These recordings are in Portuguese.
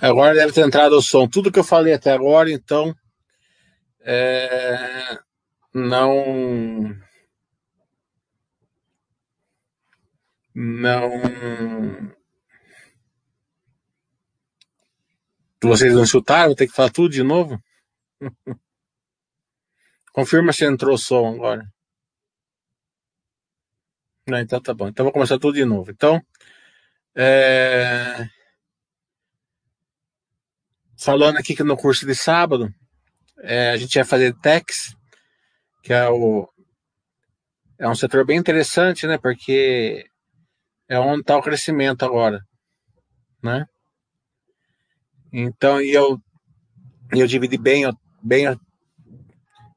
Agora deve ter entrado o som. Tudo que eu falei até agora, então, Vocês não escutaram? Vou ter que falar tudo de novo? Confirma se entrou o som agora. Não, então tá bom. Então vou começar tudo de novo. Então, falando aqui que no curso de sábado, a gente vai fazer techs, que é um setor bem interessante, né? Porque é onde está o crescimento agora, né? Então, eu dividi bem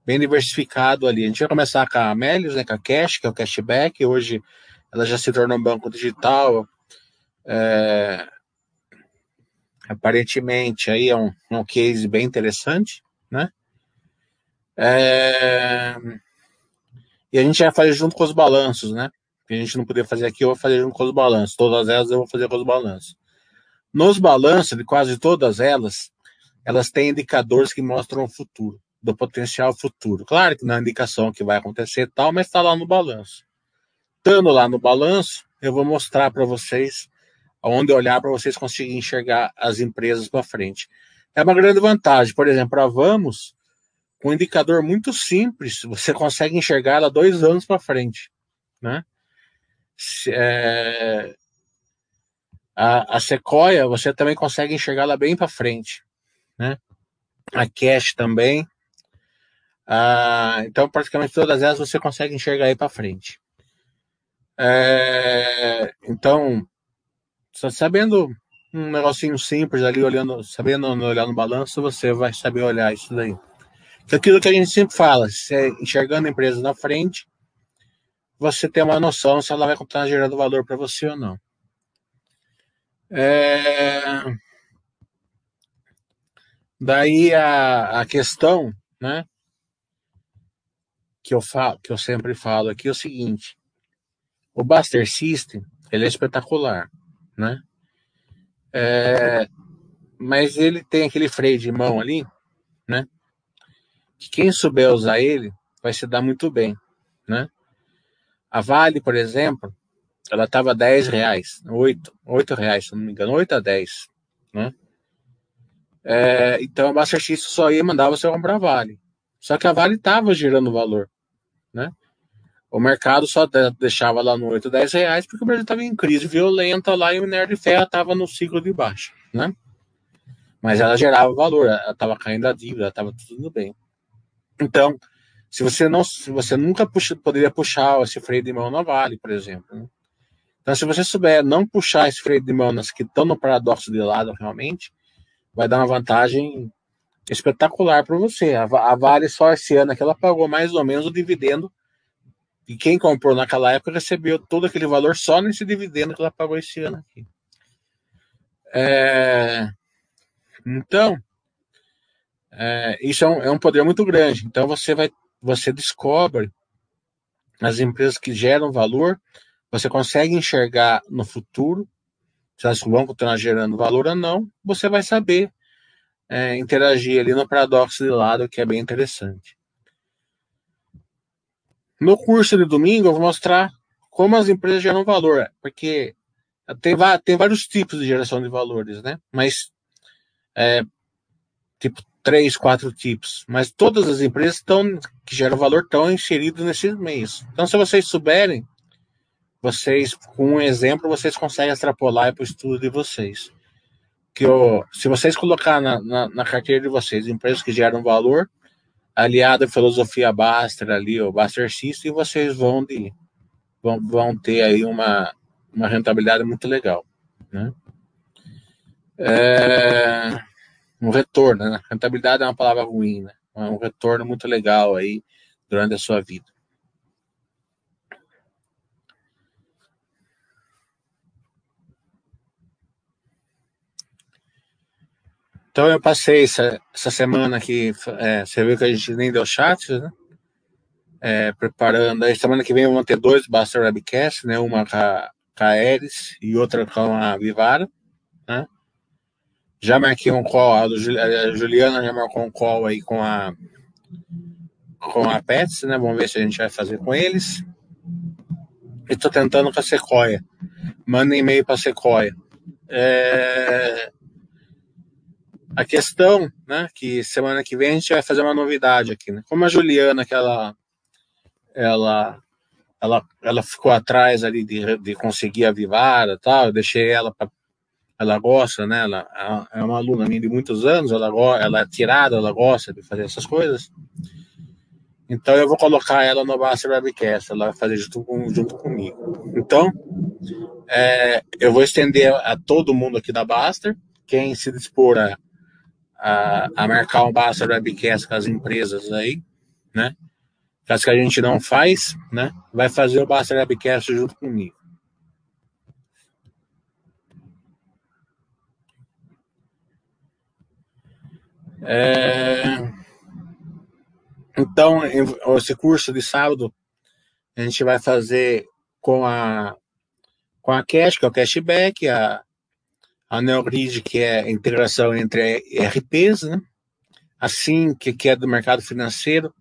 diversificado ali. A gente vai começar com a Amélios, né, com a Cash, que é o cashback. Hoje ela já se tornou um banco digital. Aparentemente, aí é um case bem interessante, né? E a gente vai fazer junto com os balanços, né? Que a gente não podia fazer aqui, eu vou fazer junto com os balanços. Todas elas eu vou fazer com os balanços. Nos balanços de quase todas elas, elas têm indicadores que mostram o futuro, do potencial futuro. Claro que não é indicação que vai acontecer e tal, mas está lá no balanço. Estando lá no balanço, eu vou mostrar para vocês, onde olhar para vocês conseguirem enxergar as empresas para frente. É uma grande vantagem. Por exemplo, a Vamos, com um indicador muito simples, você consegue enxergar ela 2 anos para frente, né? A Sequoia, você também consegue enxergar ela bem para frente, né? A Cash também. Então, praticamente todas elas você consegue enxergar aí para frente. Então, só sabendo um negocinho simples ali, olhando, sabendo olhar no balanço, você vai saber olhar isso daí. Que aquilo que a gente sempre fala, enxergando a empresa na frente, você tem uma noção se ela vai continuar gerando valor para você ou não. Daí a questão, né, que eu sempre falo aqui é o seguinte: o Buster System, ele é espetacular, né? Mas ele tem aquele freio de mão ali, né, que quem souber usar ele vai se dar muito bem, né? A Vale, por exemplo, ela estava R$10, R$8, se não me engano, 8 a 10, né? Então, a Bastter Webcast só ia mandar você comprar a Vale. Só que a Vale estava gerando valor, né? O mercado só deixava lá no 8, R$10, porque o Brasil estava em crise violenta lá e o minério de ferro estava no ciclo de baixa, né? Mas ela gerava valor, ela estava caindo a dívida, estava tudo bem. Então, se você nunca poderia puxar esse freio de mão na Vale, por exemplo, né? Então, se você souber não puxar esse freio de mão nas que estão no paradoxo de lado realmente, vai dar uma vantagem espetacular para você. A Vale só esse ano que ela pagou mais ou menos o dividendo, e quem comprou naquela época recebeu todo aquele valor só nesse dividendo que ela pagou esse ano aqui. Então, isso é um poder muito grande. Então, você descobre as empresas que geram valor. Você consegue enxergar no futuro se elas vão continuar gerando valor ou não. Você vai saber interagir ali no paradoxo de lado, que é bem interessante. No curso de domingo, eu vou mostrar como as empresas geram valor, porque tem vários tipos de geração de valores, né? Mas, tipo, 3, 4 tipos. Mas todas as empresas que geram valor estão inseridas nesses meios. Então, se vocês souberem, com um exemplo, vocês conseguem extrapolar para o estudo de vocês. Se vocês colocar na carteira de vocês empresas que geram valor, aliado à filosofia Bastter ali, o Bastter System, e vocês vão ter aí uma rentabilidade muito legal, né? Um retorno, né? Rentabilidade é uma palavra ruim, né? Um retorno muito legal aí durante a sua vida. Então, eu passei essa semana aqui, você viu que a gente nem deu chat, né? Preparando. A semana que vem vão ter 2 Bastter Webcast, né? Uma com a Eris e outra com a Vivara, né? Já marquei um call, a Juliana já marcou um call aí com a Pets, né? Vamos ver se a gente vai fazer com eles. E tô tentando com a Sequoia. Manda e-mail para a Sequoia. A questão, né, que semana que vem a gente vai fazer uma novidade aqui, né? Como a Juliana, que ela ficou atrás ali de conseguir a Vivara, tal, eu deixei ela para... Ela gosta, né? Ela é uma aluna minha de muitos anos, ela é tirada, ela gosta de fazer essas coisas. Então, eu vou colocar ela no Bastter Webcast, ela vai fazer junto comigo. Então, eu vou estender a todo mundo aqui da Bastter, quem se dispor a marcar um Bastter Webcast com as empresas aí, né? Caso que a gente não faz, né? Vai fazer o Bastter Webcast junto comigo. Então, esse curso de sábado a gente vai fazer com a Cash, que é o Cashback, a Neogrid, que é a integração entre ERPs, né? A Cinca, que é do mercado financeiro.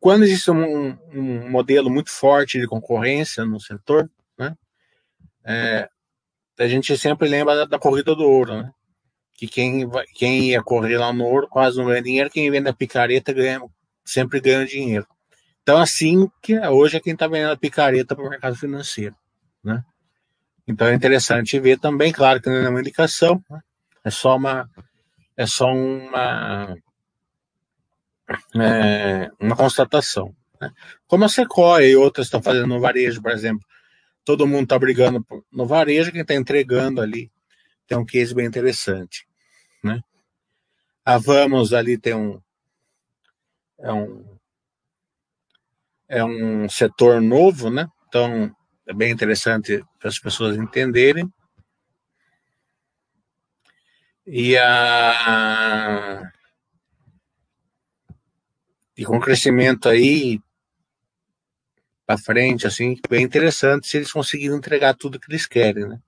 Quando existe um modelo muito forte de concorrência no setor, né? A gente sempre lembra da corrida do ouro, né? Que quem ia correr lá no ouro quase não ganha dinheiro, quem vende a picareta sempre ganha dinheiro. Então, assim, que hoje é quem está vendendo a picareta para o mercado financeiro, né? Então, é interessante ver também, claro que não é uma indicação, né? é só uma constatação, né? Como a Sequoia e outras estão fazendo no varejo, por exemplo, todo mundo está brigando no varejo, quem está entregando ali tem um case bem interessante, né? A Vamos ali tem um setor novo, né? Então é bem interessante para as pessoas entenderem. E com o crescimento aí para frente, assim, bem interessante se eles conseguirem entregar tudo que eles querem, né?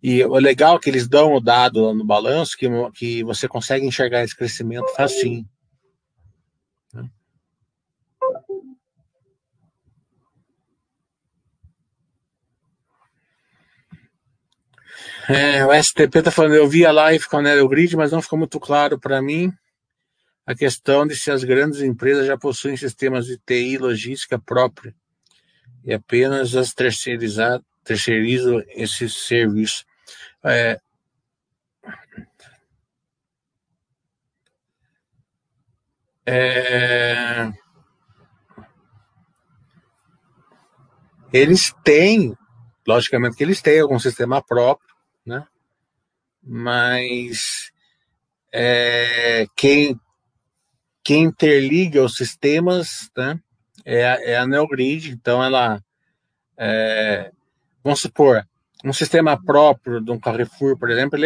E o legal é que eles dão o dado lá no balanço que você consegue enxergar esse crescimento facinho. O STP está falando, eu vi a live com a Neogrid, mas não ficou muito claro para mim a questão de se as grandes empresas já possuem sistemas de TI e logística própria e apenas as terceirizam esse serviço. Eles têm, logicamente que eles têm algum sistema próprio, né? Mas quem interliga os sistemas, né? É a Neogrid, então ela... Vamos supor, um sistema próprio de um Carrefour, por exemplo,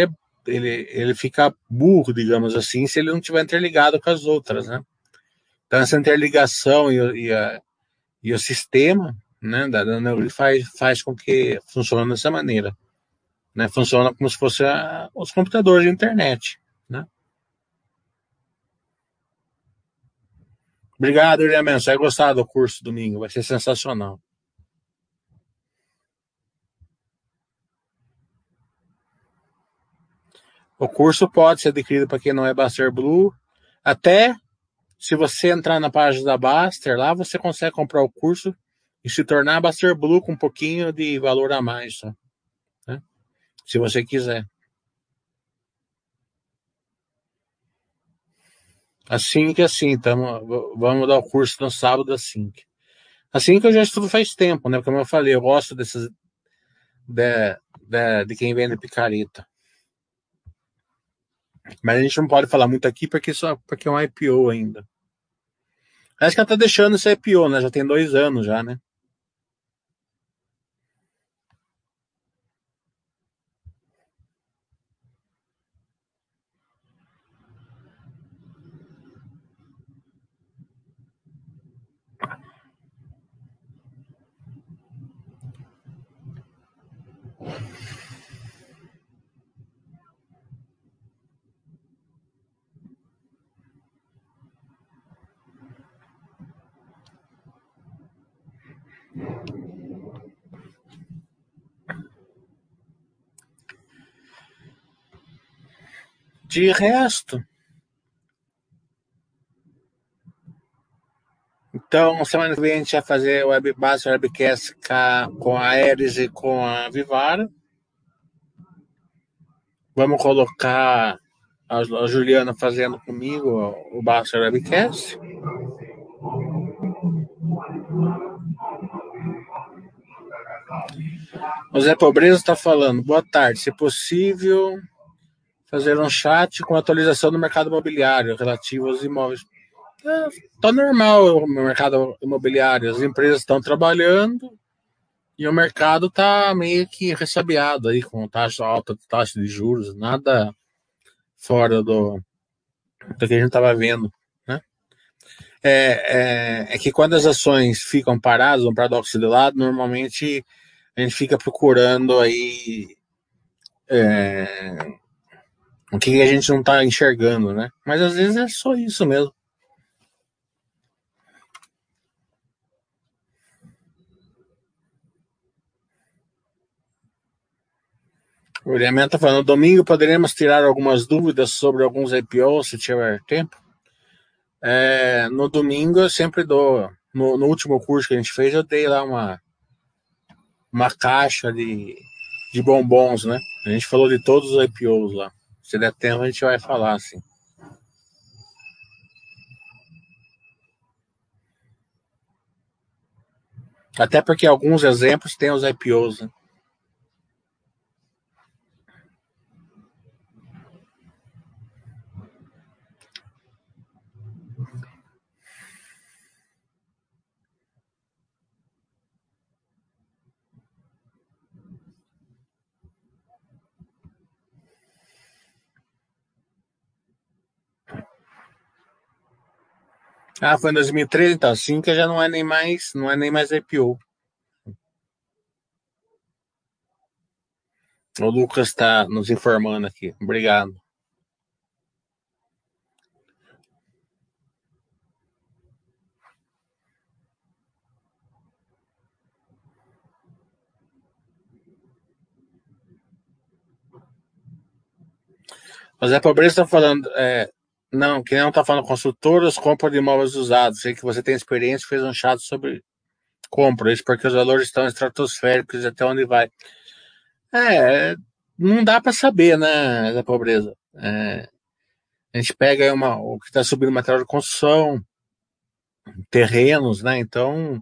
ele fica burro, digamos assim, se ele não estiver interligado com as outras, né? Então, essa interligação e o sistema, né, da Neogrid faz com que funcione dessa maneira, né? Funciona como se fosse os computadores de internet, né? Obrigado, Iriamento. Você vai gostar do curso domingo, vai ser sensacional. O curso pode ser adquirido para quem não é Bastter Blue. Até se você entrar na página da Bastter, lá você consegue comprar o curso e se tornar Bastter Blue com um pouquinho de valor a mais, né? Se você quiser. Vamos dar o curso no sábado assim. Assim que eu já estudo faz tempo, né? Porque, como eu falei, eu gosto de quem vende picareta. Mas a gente não pode falar muito aqui porque é um IPO ainda. Acho que ela tá deixando esse IPO, né? Já tem 2 anos já, né? De resto, então, semana que vem a gente vai fazer o Bastter Webcast com a Eris e com a Vivara. Vamos colocar a Juliana fazendo comigo o Bastter Webcast. O Zé Pobreza está falando, boa tarde, se possível, fazer um chat com atualização do mercado imobiliário relativo aos imóveis. Está normal o mercado imobiliário, as empresas estão trabalhando e o mercado está meio que ressabiado aí com taxa alta, taxa de juros, nada fora do que a gente estava vendo, né? É que quando as ações ficam paradas, um paradoxo de lado, normalmente a gente fica procurando aí o que a gente não está enxergando, né? Mas às vezes é só isso mesmo. O Guilherme está falando, domingo poderemos tirar algumas dúvidas sobre alguns IPOs, se tiver tempo. No domingo eu sempre dou, no último curso que a gente fez, eu dei lá uma caixa de bombons, né? A gente falou de todos os IPOs lá. Se der tempo, a gente vai falar, assim. Até porque alguns exemplos tem os IPOs, né? Ah, foi em 2013, então, Cinca já não é nem mais IPO. O Lucas está nos informando aqui. Obrigado. O Zé Pobreza está falando... Não, quem não está falando consultoras, compra de imóveis usados. Sei que você tem experiência, fez um chat sobre compra, isso porque os valores estão estratosféricos até onde vai. Não dá para saber, né, da pobreza. A gente pega o que está subindo material de construção, terrenos, né, então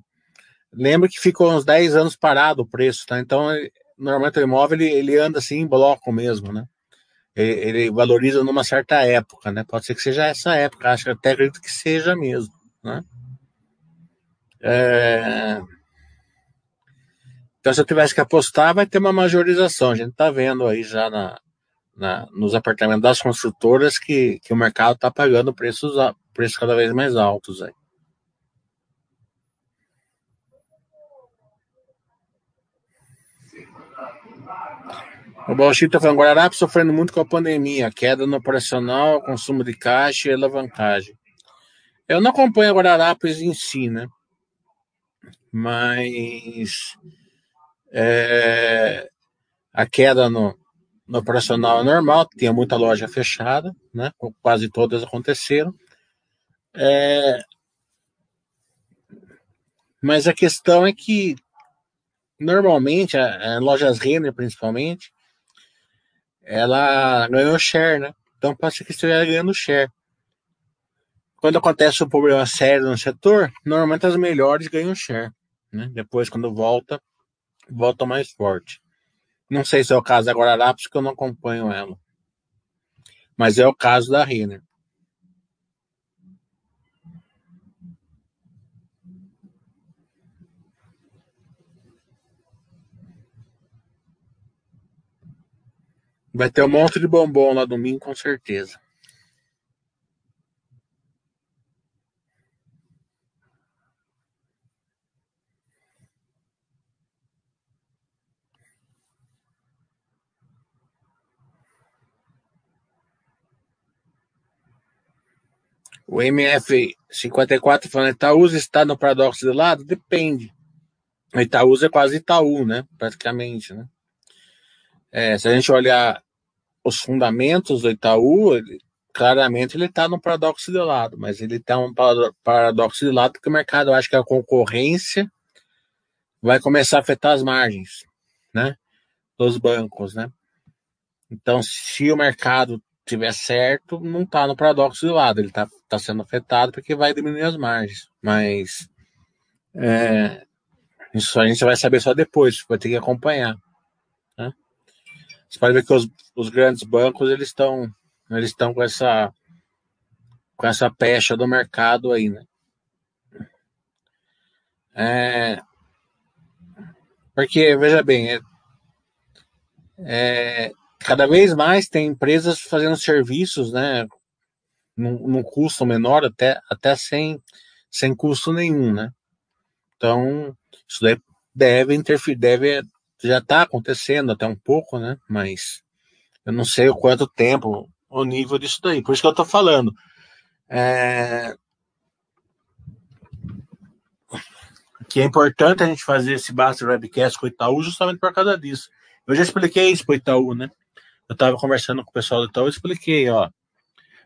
lembra que ficou uns 10 anos parado o preço, tá? Então, normalmente o imóvel ele anda assim em bloco mesmo, né? Ele valoriza numa certa época, né? Pode ser que seja essa época, acho que até acredito que seja mesmo, né? Então, se eu tivesse que apostar, vai ter uma majorização. A gente está vendo aí já nos apartamentos das construtoras que o mercado está pagando preços cada vez mais altos aí. O Bauchito está falando, Guararapes sofrendo muito com a pandemia, queda no operacional, consumo de caixa e alavancagem. Eu não acompanho a Guararapes em si, né? Mas a queda no operacional é normal, tinha muita loja fechada, né? Quase todas aconteceram. Mas a questão é que, normalmente, as lojas Renner, principalmente, ela ganhou share, né? Então, pode ser que esteja ganhando share. Quando acontece um problema sério no setor, normalmente as melhores ganham share, né? Depois, quando volta mais forte. Não sei se é o caso da Guararapes, porque eu não acompanho ela. Mas é o caso da Renner. Vai ter um monte de bombom lá domingo, com certeza. O MF54 falando, Itaúso está no paradoxo de lado? Depende. O Itaúso é quase Itaú, né? Praticamente, né? É, se a gente olhar os fundamentos do Itaú, claramente ele está no paradoxo de lado, mas ele está um paradoxo de lado porque o mercado acha que a concorrência vai começar a afetar as margens, né? Dos bancos, né? Então, se o mercado tiver certo, não está no paradoxo de lado, ele está sendo afetado porque vai diminuir as margens, mas é, isso a gente vai saber só depois, vai ter que acompanhar, né? Você pode ver que os grandes bancos, eles estão com essa pecha do mercado aí, né? É, porque, veja bem, cada vez mais tem empresas fazendo serviços, né, num custo menor, até sem custo nenhum, né? Então, isso daí deve interferir, já está acontecendo até um pouco, né? Mas eu não sei o quanto tempo, o nível disso daí. Por isso que eu estou falando. Que é importante a gente fazer esse Bastter Webcast com o Itaú justamente por causa disso. Eu já expliquei isso para o Itaú, né? Eu estava conversando com o pessoal do Itaú e expliquei, ó.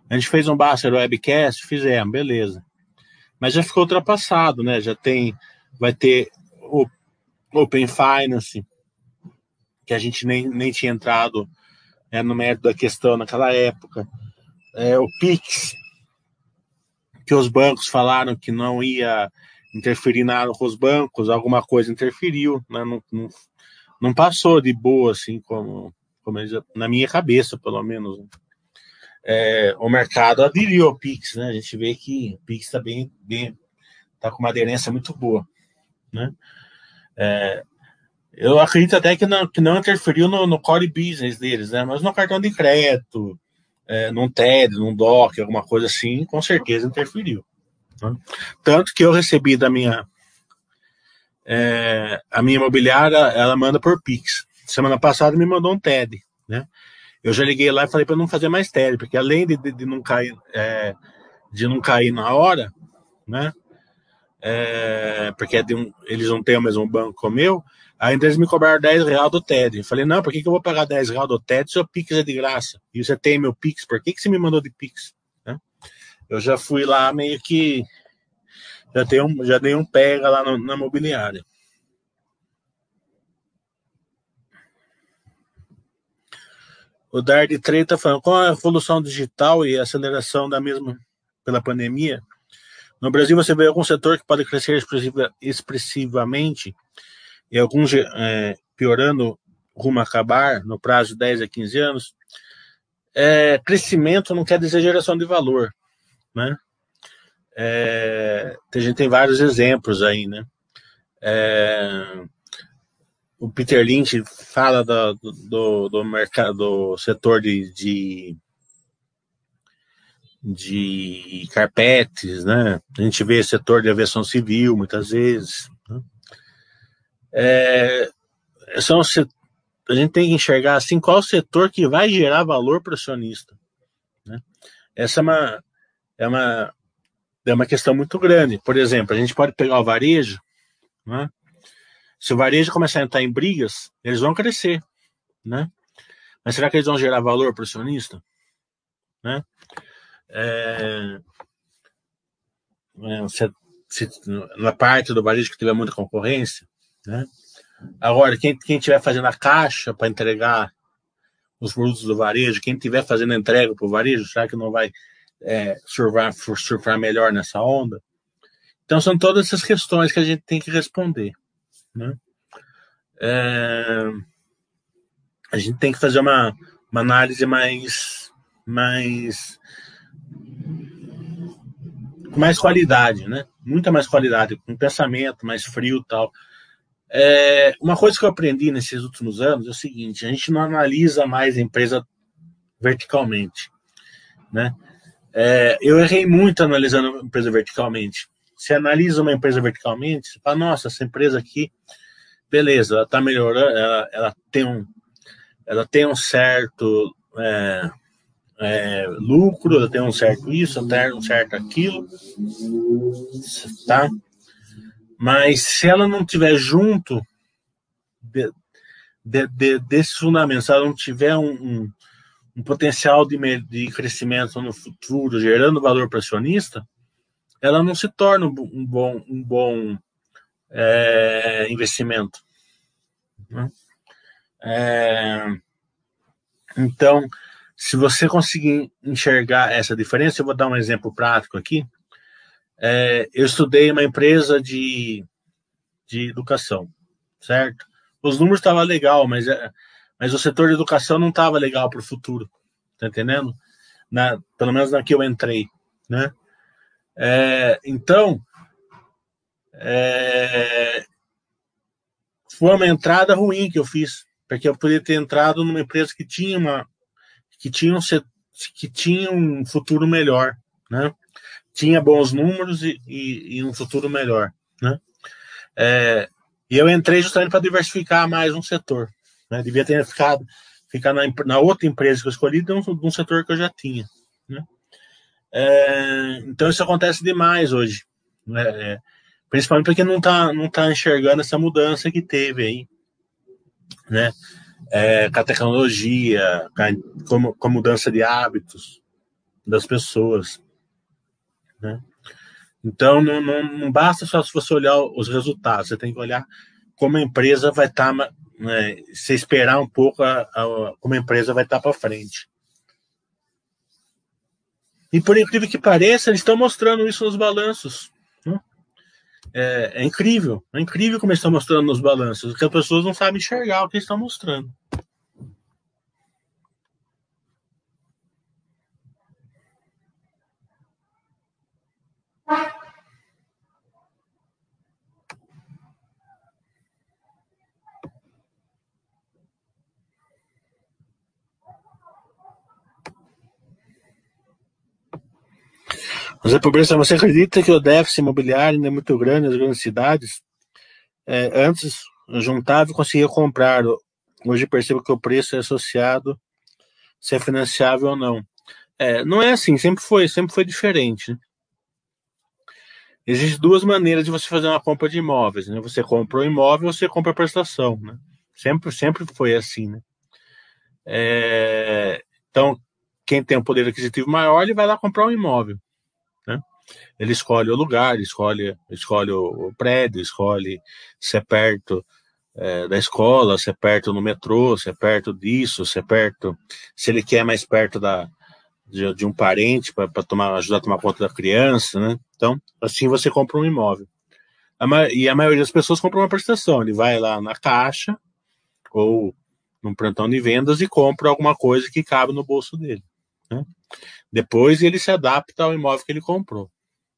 A gente fez um Bastter Webcast, fizemos, beleza. Mas já ficou ultrapassado, né? Já tem, vai ter o Open Finance, que a gente nem tinha entrado no mérito da questão naquela época. O Pix, que os bancos falaram que não ia interferir nada com os bancos, alguma coisa interferiu, né? Não passou de boa, assim, como eles, na minha cabeça, pelo menos. O mercado aderiu ao Pix, né? A gente vê que o Pix está tá com uma aderência muito boa, né? Eu acredito até que não interferiu no core business deles, né? Mas no cartão de crédito, num TED, num DOC, alguma coisa assim, com certeza interferiu. Tanto que eu recebi da minha a minha imobiliária, ela manda por Pix. Semana passada me mandou um TED, né? Eu já liguei lá e falei para não fazer mais TED, porque além de não cair na hora, né? Porque eles não têm o mesmo banco que o meu, ainda eles me cobraram R$10 do TED. Eu falei, não, por que eu vou pagar R$10 do TED se o Pix é de graça? E você tem meu Pix, por que você me mandou de Pix? Eu já fui lá meio que... Já dei um pega lá na imobiliária. O Dar de Treta falando, com a evolução digital e a aceleração da mesma pela pandemia, no Brasil você vê algum setor que pode crescer expressivamente e alguns piorando rumo a acabar no prazo de 10 a 15 anos? Crescimento não quer dizer geração de valor, né? A gente tem vários exemplos aí, né? O Peter Lynch fala do mercado, do setor de carpetes, né? A gente vê setor de aviação civil muitas vezes, né? A gente tem que enxergar assim qual setor que vai gerar valor para o acionista, né? Essa é uma questão muito grande. Por exemplo, a gente pode pegar o varejo, né? Se o varejo começar a entrar em brigas, eles vão crescer, né? Mas será que eles vão gerar valor para o acionista, né? Se na parte do varejo que tiver muita concorrência, né? Agora, quem estiver fazendo a caixa para entregar os produtos do varejo, quem estiver fazendo a entrega para o varejo, será que não vai surfar melhor nessa onda? Então são todas essas questões que a gente tem que responder, né? A gente tem que fazer uma análise mais qualidade, né? Muita mais qualidade, com pensamento mais frio e tal. Uma coisa que eu aprendi nesses últimos anos é o seguinte: a gente não analisa mais a empresa verticalmente, né? Eu errei muito analisando a empresa verticalmente. Você analisa uma empresa verticalmente, você fala, nossa, essa empresa aqui, beleza, ela está melhorando, ela tem um certo lucro, ela tem um certo isso, ela tem um certo aquilo, tá? Mas se ela não estiver junto desse fundamento, se ela não tiver um potencial de crescimento no futuro, gerando valor para o acionista, ela não se torna um bom investimento. Né? Então, se você conseguir enxergar essa diferença, eu vou dar um exemplo prático aqui. Eu estudei uma empresa de educação, certo? Os números estavam legal, mas o setor de educação não estava legal para o futuro, tá entendendo? Pelo menos na que eu entrei, né? Então, foi uma entrada ruim que eu fiz, porque eu poderia ter entrado numa empresa que tinha um futuro melhor, né? Tinha bons números e um futuro melhor, né? E eu entrei justamente para diversificar mais um setor, né? Devia ter ficado na outra empresa que eu escolhi, de um setor que eu já tinha, né? Então isso acontece demais hoje, né? Principalmente porque não tá enxergando essa mudança que teve aí, né? Com a tecnologia, com a mudança de hábitos das pessoas, né? Então não basta só se você olhar os resultados, você tem que olhar como a empresa vai estar, né? Se esperar um pouco como a empresa vai estar para frente. E por incrível que pareça, eles estão mostrando isso nos balanços. Né? É incrível como eles estão mostrando nos balanços, porque as pessoas não sabem enxergar o que eles estão mostrando. José Pobreza, você acredita que o déficit imobiliário ainda é muito grande nas grandes cidades? Antes, eu juntava e conseguia comprar. Hoje percebo que o preço é associado, se é financiável ou não. Não é assim, sempre foi diferente, né? Existem duas maneiras de você fazer uma compra de imóveis, né? Você compra o imóvel ou você compra a prestação, né? Sempre foi assim, né? Então, quem tem um poder aquisitivo maior, ele vai lá comprar um imóvel. Né? Ele escolhe o lugar, escolhe o prédio, escolhe se é perto da escola, se é perto no metrô, se é perto disso, se é perto, se ele quer mais perto de um parente para ajudar a tomar conta da criança, né? Então, assim você compra um imóvel. E a maioria das pessoas compra uma prestação, ele vai lá na Caixa ou num plantão de vendas e compra alguma coisa que cabe no bolso dele, né? Depois ele se adapta ao imóvel que ele comprou,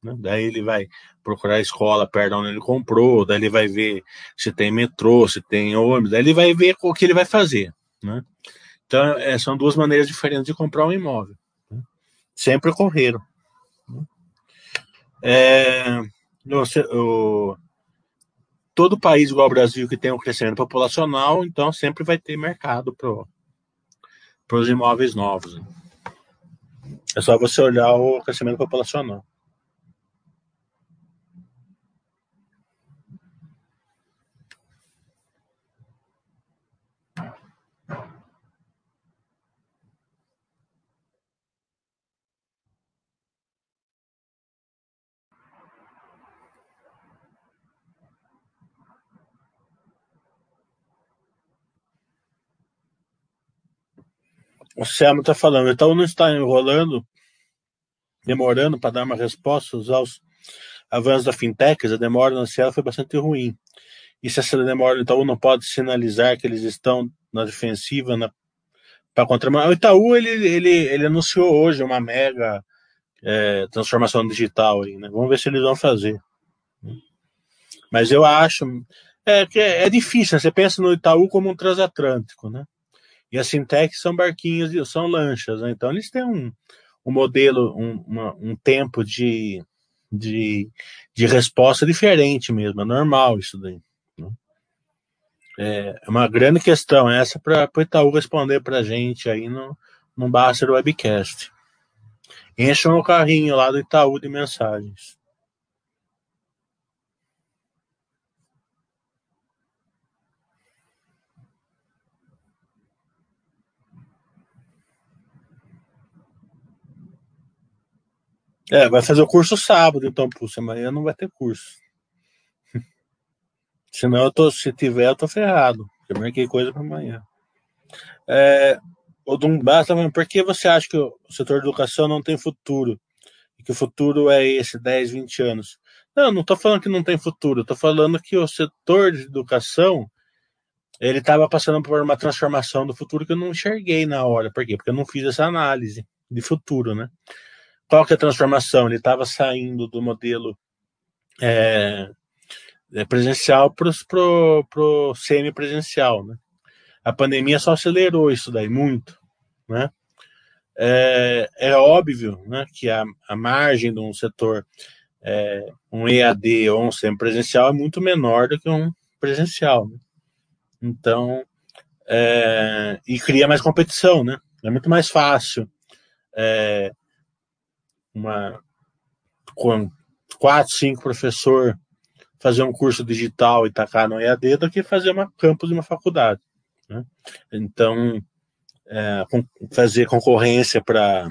né? Daí ele vai procurar a escola perto de onde ele comprou, daí ele vai ver se tem metrô, se tem ônibus, daí ele vai ver o que ele vai fazer, né? Então são duas maneiras diferentes de comprar um imóvel, né? Sempre ocorreram, né? Todo país igual ao Brasil que tem um crescimento populacional, então sempre vai ter mercado para os imóveis novos, né? É só você olhar o crescimento populacional. O Selma está falando, então não está enrolando, demorando para dar uma resposta aos avanços da fintech, a demora na Cielo foi bastante ruim. E se essa demora do Itaú não pode sinalizar que eles estão na defensiva para contramão? O Itaú ele anunciou hoje uma mega transformação digital aí, né? Vamos ver se eles vão fazer. Mas eu acho que é difícil, né? Você pensa no Itaú como um transatlântico, né? E as fintechs são barquinhos, são lanchas, né? Então eles têm um modelo, um tempo de resposta diferente mesmo, é normal isso daí, né? É uma grande questão essa para o Itaú responder para a gente aí no Bastter Webcast. Encham o carrinho lá do Itaú de mensagens. É, vai fazer o curso sábado, então, por semana não vai ter curso. Senão, se tiver, eu tô ferrado. Eu marquei coisa para amanhã. O Dumba está falando, por que você acha que o setor de educação não tem futuro? E que o futuro é esse, 10, 20 anos? Não, não estou falando que não tem futuro. Estou falando que o setor de educação, ele estava passando por uma transformação do futuro que eu não enxerguei na hora. Por quê? Porque eu não fiz essa análise de futuro, né? Qual que é a transformação? Ele estava saindo do modelo presencial para o semi-presencial, né? A pandemia só acelerou isso daí muito, né? É óbvio, né, que a margem de um setor, um EAD ou um semi-presencial é muito menor do que um presencial, né? Então, e cria mais competição, né? É muito mais fácil com 4, 5 professor fazer um curso digital e tacar no EAD do que fazer uma campus de uma faculdade, né? Então, fazer concorrência para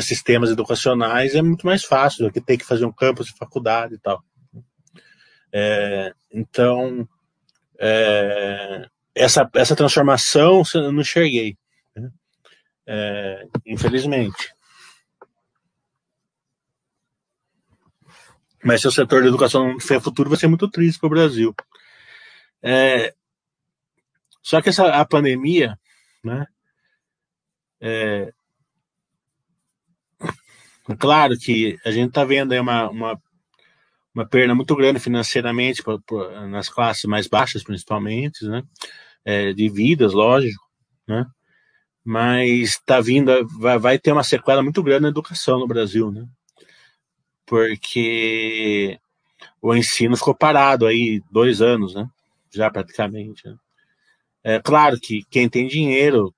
sistemas educacionais é muito mais fácil do que ter que fazer um campus de faculdade e tal. Então, essa transformação eu não enxerguei, né? Infelizmente. Mas se o setor de educação não tiver futuro, vai ser muito triste para o Brasil. Só que a pandemia, né? Claro que a gente está vendo aí uma perda muito grande financeiramente nas classes mais baixas, principalmente, né? De vidas, lógico, né? Mas está vindo, vai ter uma sequela muito grande na educação no Brasil, né? Porque o ensino ficou parado aí 2 anos, né? Já praticamente, né? É claro que quem tem dinheiro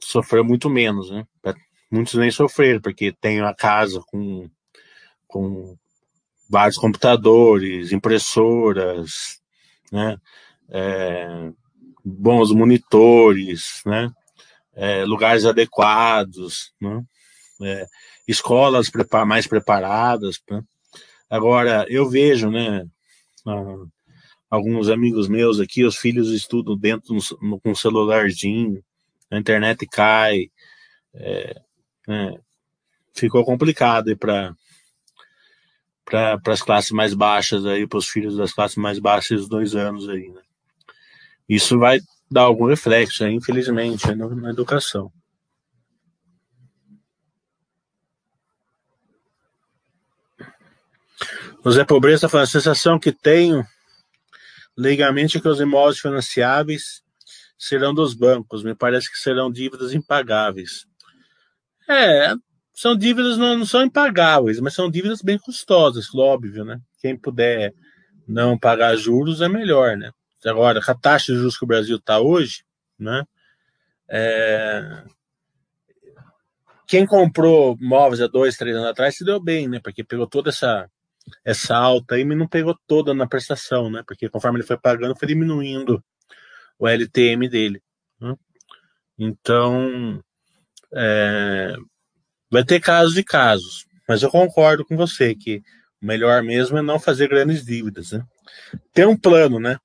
sofreu muito menos, né? Muitos nem sofreram, porque tem a casa com vários computadores, impressoras, né? Bons monitores, né? Lugares adequados, né? Escolas mais preparadas, né? Agora, eu vejo, né, alguns amigos meus aqui, os filhos estudam dentro com um celularzinho, a internet cai, né? Ficou complicado para as classes mais baixas aí, para os filhos das classes mais baixas, esses 2 anos aí, né? Isso vai dar algum reflexo aí, infelizmente, aí na educação. O Zé Pobreza está falando, a sensação que tenho legalmente é que os imóveis financiáveis serão dos bancos, me parece que serão dívidas impagáveis. São dívidas, não são impagáveis, mas são dívidas bem custosas, óbvio, né? Quem puder não pagar juros é melhor, né? Agora, com a taxa de juros que o Brasil está hoje, né? Quem comprou imóveis há 2, 3 anos atrás se deu bem, né? Porque pegou toda essa alta aí, mas não pegou toda na prestação, né? Porque conforme ele foi pagando, foi diminuindo o LTM dele, né? Então, vai ter casos e casos, mas eu concordo com você que o melhor mesmo é não fazer grandes dívidas, né? Ter um plano, né?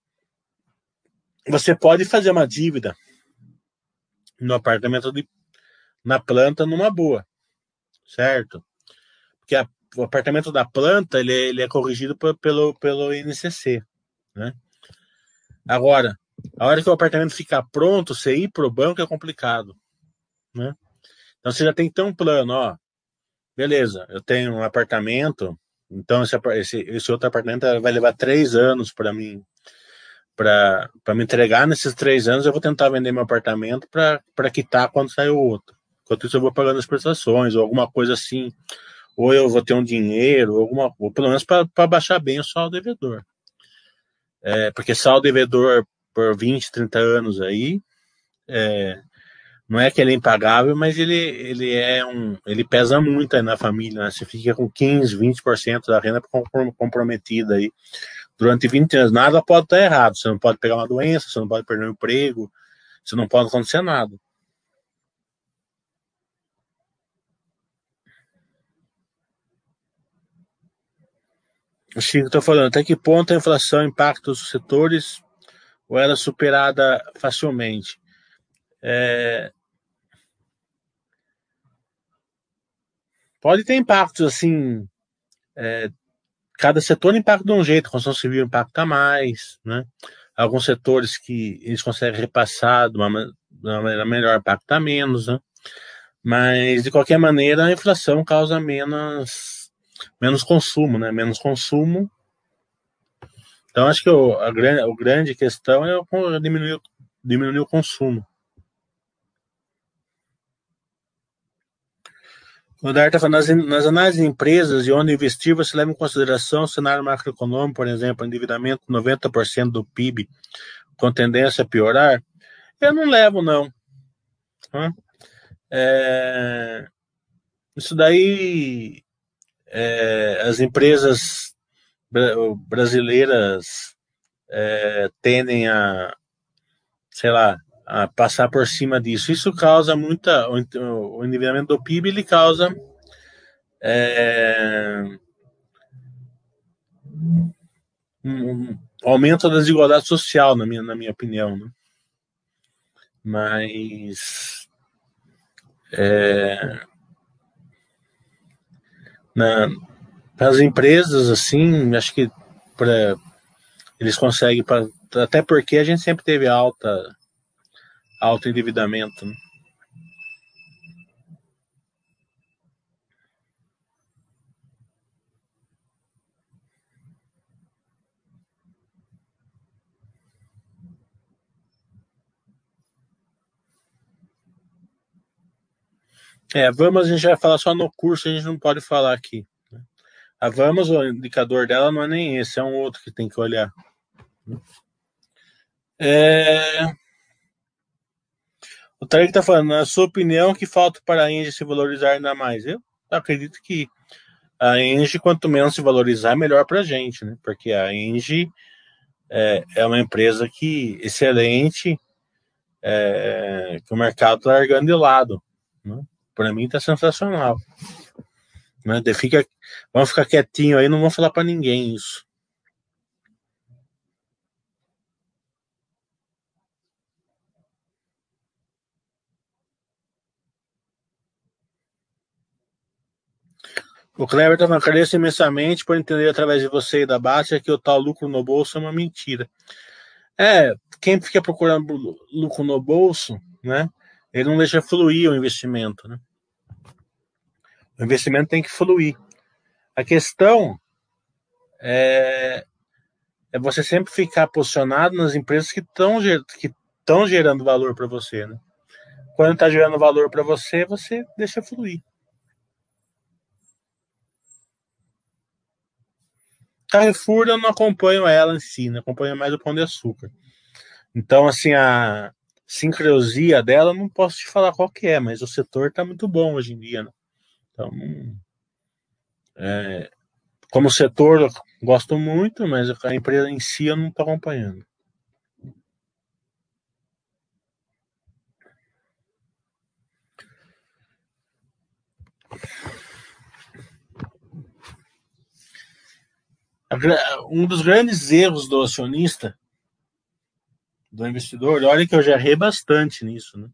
Você pode fazer uma dívida no apartamento, na planta, numa boa, certo? Porque o apartamento da planta, ele é corrigido pelo INCC, né? Agora, a hora que o apartamento ficar pronto, você ir para o banco é complicado, né? Então, você já tem que ter um plano, ó. Beleza, eu tenho um apartamento, então esse outro apartamento vai levar 3 anos para mim, para me entregar. Nesses 3 anos, eu vou tentar vender meu apartamento para quitar quando sair o outro. Enquanto isso, eu vou pagando as prestações ou alguma coisa assim, ou eu vou ter um dinheiro, ou pelo menos para baixar bem o saldo devedor. Porque saldo devedor por 20, 30 anos aí, não é que ele é impagável, mas ele pesa muito aí na família, né? Você fica com 15, 20% da renda comprometida aí durante 20 anos. Nada pode estar errado, você não pode pegar uma doença, você não pode perder um emprego, você não pode acontecer nada. O Chico está falando, até que ponto a inflação impacta os setores ou ela é superada facilmente? Pode ter impactos, assim, cada setor impacta de um jeito, a construção civil impacta mais, né? Alguns setores que eles conseguem repassar de uma maneira melhor impacta menos, né? Mas, de qualquer maneira, a inflação causa menos consumo, né? Menos consumo. Então, acho que a grande questão é diminuir o consumo. O Dar está falando, nas análises de empresas e onde investir, você leva em consideração o cenário macroeconômico, por exemplo, endividamento 90% do PIB com tendência a piorar? Eu não levo, não. Isso daí, as empresas brasileiras tendem a, sei lá, a passar por cima disso. Isso causa muita... O endividamento do PIB, ele causa... um aumento da desigualdade social, na minha opinião. Né? Mas... para as empresas, assim, acho que eles conseguem... até porque a gente sempre teve alto endividamento. Né? Vamos, a gente vai falar só no curso, a gente não pode falar aqui. Né? A Vamos, o indicador dela não é nem esse, é um outro que tem que olhar. O Tarek está falando, na sua opinião, que falta para a Engie se valorizar ainda mais? Eu acredito que a Engie, quanto menos se valorizar, melhor para a gente, né? Porque a Engie é uma empresa que excelente, que o mercado está largando de lado. Né? Para mim está sensacional. Né? Vamos ficar quietinho aí, não vamos falar para ninguém isso. O Kleber está falando, agradeço imensamente por entender através de você e da Bastter que o tal lucro no bolso é uma mentira. Quem fica procurando lucro no bolso, né? Ele não deixa fluir o investimento, né? O investimento tem que fluir. A questão é você sempre ficar posicionado nas empresas que estão gerando valor para você, né? Quando está gerando valor para você, você deixa fluir. Carrefour eu não acompanho ela em si, né? Acompanho mais o Pão de Açúcar. Então, assim, a sincrosia dela, não posso te falar qual que é, mas o setor está muito bom hoje em dia. Né? Então, como setor, eu gosto muito, mas a empresa em si eu não estou acompanhando. Um dos grandes erros do acionista, do investidor, olha que eu já errei bastante nisso, né?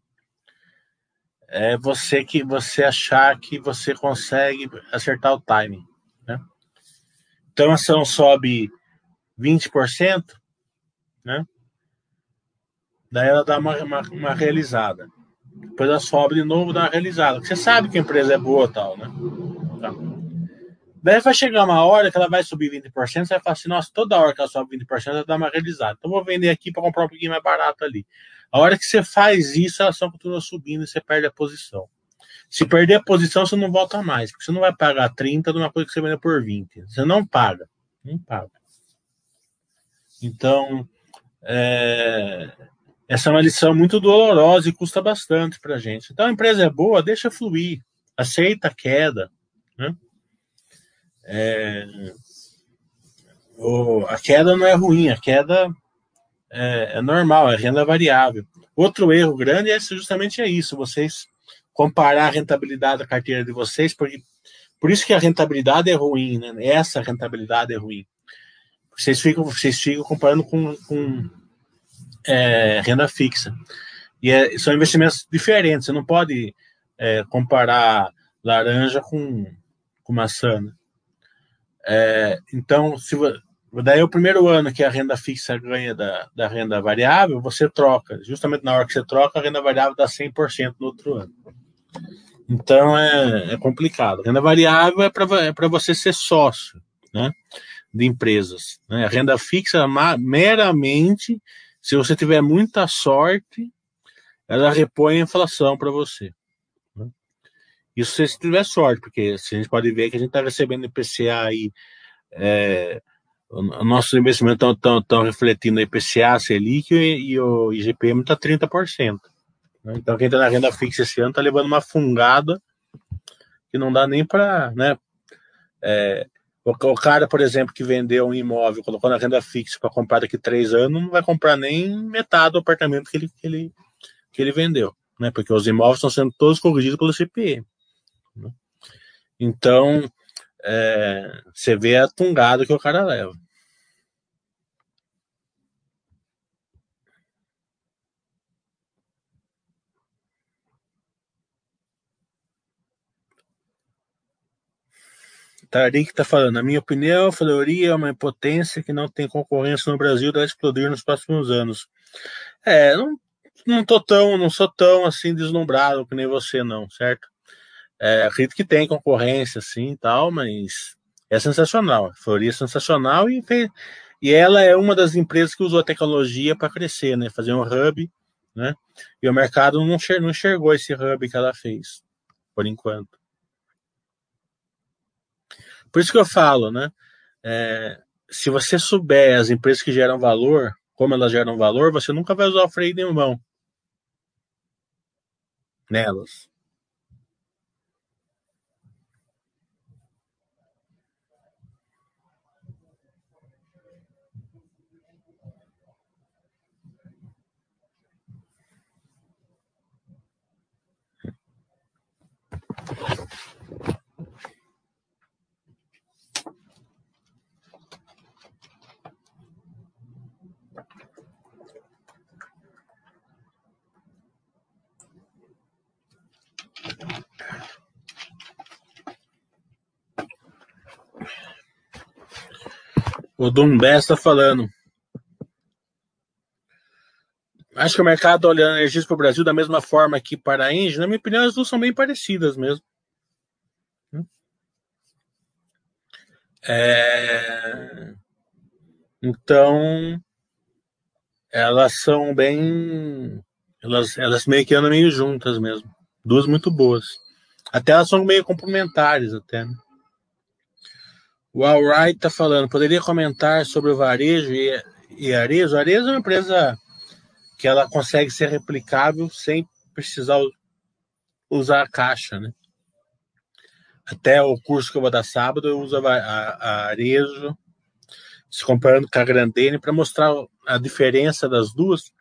É você achar que você consegue acertar o timing, né? Então a ação sobe 20%, né? Daí ela dá uma realizada. Depois ela sobe de novo, dá uma realizada. Você sabe que a empresa é boa e tal, né? Tá. Daí vai chegar uma hora que ela vai subir 20%, você vai falar assim, nossa, toda hora que ela sobe 20%, ela dá uma realizada. Então, vou vender aqui para comprar um pouquinho mais barato ali. A hora que você faz isso, a ação continua subindo e você perde a posição. Se perder a posição, você não volta mais, porque você não vai pagar 30 de uma coisa que você vendeu por 20. Você não paga. Não paga. Então, essa é uma lição muito dolorosa e custa bastante para a gente. Então, a empresa é boa, deixa fluir. Aceita a queda, né? A queda não é ruim, a queda é normal, é renda variável. Outro erro grande é justamente isso, vocês comparar a rentabilidade da carteira de vocês, porque Por isso que a rentabilidade é ruim, né? Essa rentabilidade é ruim. Vocês ficam comparando com renda fixa. E são investimentos diferentes. Você não pode comparar laranja com maçã. Né? Então, daí é o primeiro ano que a renda fixa ganha da renda variável, você troca. Justamente na hora que você troca, a renda variável dá 100% no outro ano. Então, é complicado. A renda variável é para você ser sócio, né, de empresas. Né? A renda fixa, meramente, se você tiver muita sorte, ela repõe a inflação para você. Né? Isso se tiver sorte, porque a gente pode ver que a gente está recebendo IPCA aí, nossos investimentos estão refletindo a IPCA, Selic e o IGPM está 30%. Então, quem está na renda fixa esse ano está levando uma fungada que não dá nem para... Né? O cara, por exemplo, que vendeu um imóvel, colocou na renda fixa para comprar daqui 3 anos, não vai comprar nem metade do apartamento que ele vendeu, né? Porque os imóveis estão sendo todos corrigidos pelo CPM. Né? Então, você vê a tungada que o cara leva. Tariq está falando, na minha opinião, a Fleury é uma potência que não tem concorrência no Brasil, deve explodir nos próximos anos. Não sou tão assim deslumbrado que nem você, não, certo? Acredito que tem concorrência, sim, e tal, mas é sensacional. A Fleury é sensacional e ela é uma das empresas que usou a tecnologia para crescer, né? Fazer um hub, né? E o mercado não enxergou esse hub que ela fez, por enquanto. Por isso que eu falo, né? Se você souber as empresas que geram valor, como elas geram valor, você nunca vai usar o freio de mão nelas. O Dumbé está falando. Acho que o mercado olha energias para o Brasil da mesma forma que para a Engie. Na minha opinião, as duas são bem parecidas mesmo. Então, elas são bem... Elas meio que andam meio juntas mesmo. Duas muito boas. Até elas são meio complementares até, né? O Alright está falando, poderia comentar sobre o varejo e Arezzo? Arezzo é uma empresa que ela consegue ser replicável sem precisar usar a caixa, né? Até o curso que eu vou dar sábado, eu uso a Arezzo, se comparando com a Grandene, para mostrar a diferença das duas.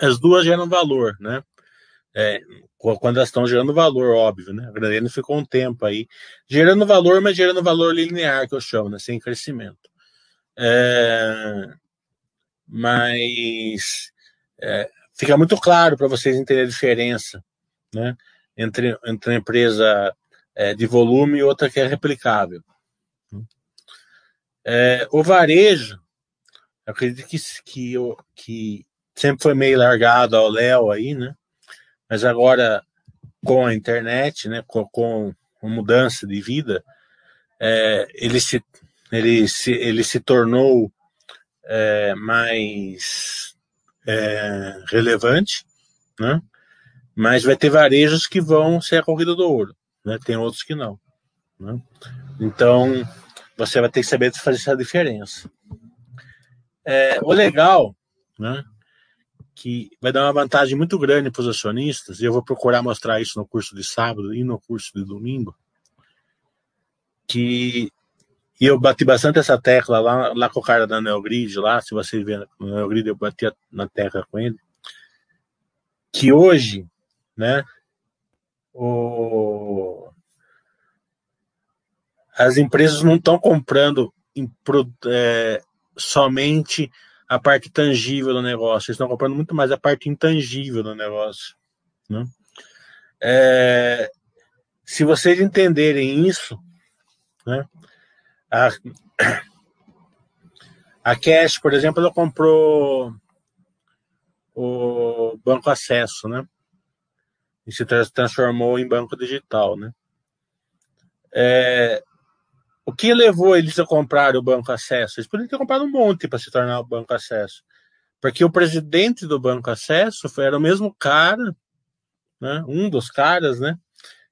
As duas geram valor, né? Quando elas estão gerando valor, óbvio, né? A Grandene ficou um tempo aí gerando valor, mas gerando valor linear, que eu chamo, né? Sem crescimento. Mas fica muito claro para vocês entenderem a diferença, né? Entre uma empresa de volume e outra que é replicável. O varejo, eu acredito que sempre foi meio largado ao léu aí, né? Mas agora, com a internet, né, com a mudança de vida, ele se tornou mais relevante, né? Mas vai ter varejos que vão ser a corrida do ouro, né? Tem outros que não, né? Então, você vai ter que saber fazer essa diferença. O legal, né, que vai dar uma vantagem muito grande para os acionistas, e eu vou procurar mostrar isso no curso de sábado e no curso de domingo, e eu bati bastante essa tecla lá com o cara da Neogrid, lá, se você ver na Neogrid, eu bati na tecla com ele, que hoje, né, as empresas não estão comprando somente a parte tangível do negócio, eles estão comprando muito mais a parte intangível do negócio, né? Se vocês entenderem isso, né, a Cash, por exemplo, ela comprou o Banco Acesso, né? E se transformou em banco digital, né? O que levou eles a comprar o Banco Acesso? Eles poderiam ter comprado um monte para se tornar o Banco Acesso, porque o presidente do Banco Acesso era o mesmo cara, né? Um dos caras, né,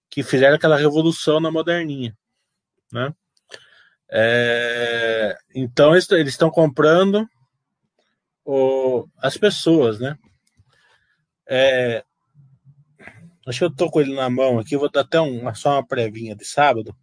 que fizeram aquela revolução na moderninha, né? Então eles estão comprando as pessoas, né? Acho que eu tô com ele na mão aqui, vou dar até só uma previnha de sábado.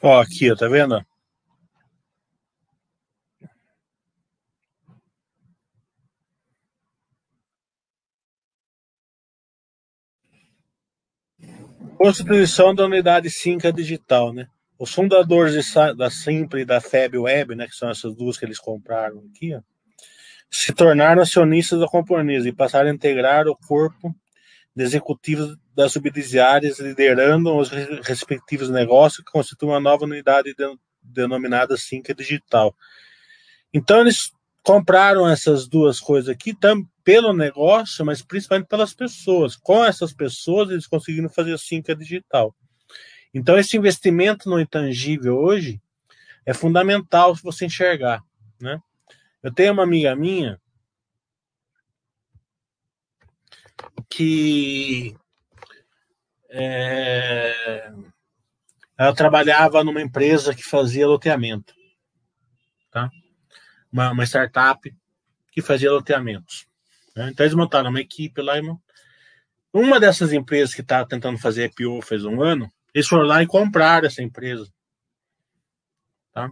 Ó, aqui, ó, tá vendo? Constituição da unidade Cinca Digital, né? Os fundadores da Simpre e da FEB Web, né, que são essas duas que eles compraram aqui, ó, se tornaram acionistas da companhia e passaram a integrar o corpo de executivos das subsidiárias, liderando os respectivos negócios, que constituem uma nova unidade denominada Cinca Digital. Então, eles compraram essas duas coisas aqui, pelo negócio, mas principalmente pelas pessoas. Com essas pessoas, eles conseguiram fazer o Cinca Digital. Então, esse investimento no intangível hoje é fundamental se você enxergar, né? Eu tenho uma amiga minha que ela trabalhava numa empresa que fazia loteamento, tá? Uma startup que fazia loteamentos, né? Então eles montaram uma equipe lá, irmão. Uma dessas empresas que estava tentando fazer IPO fez um ano, eles foram lá e compraram essa empresa, tá?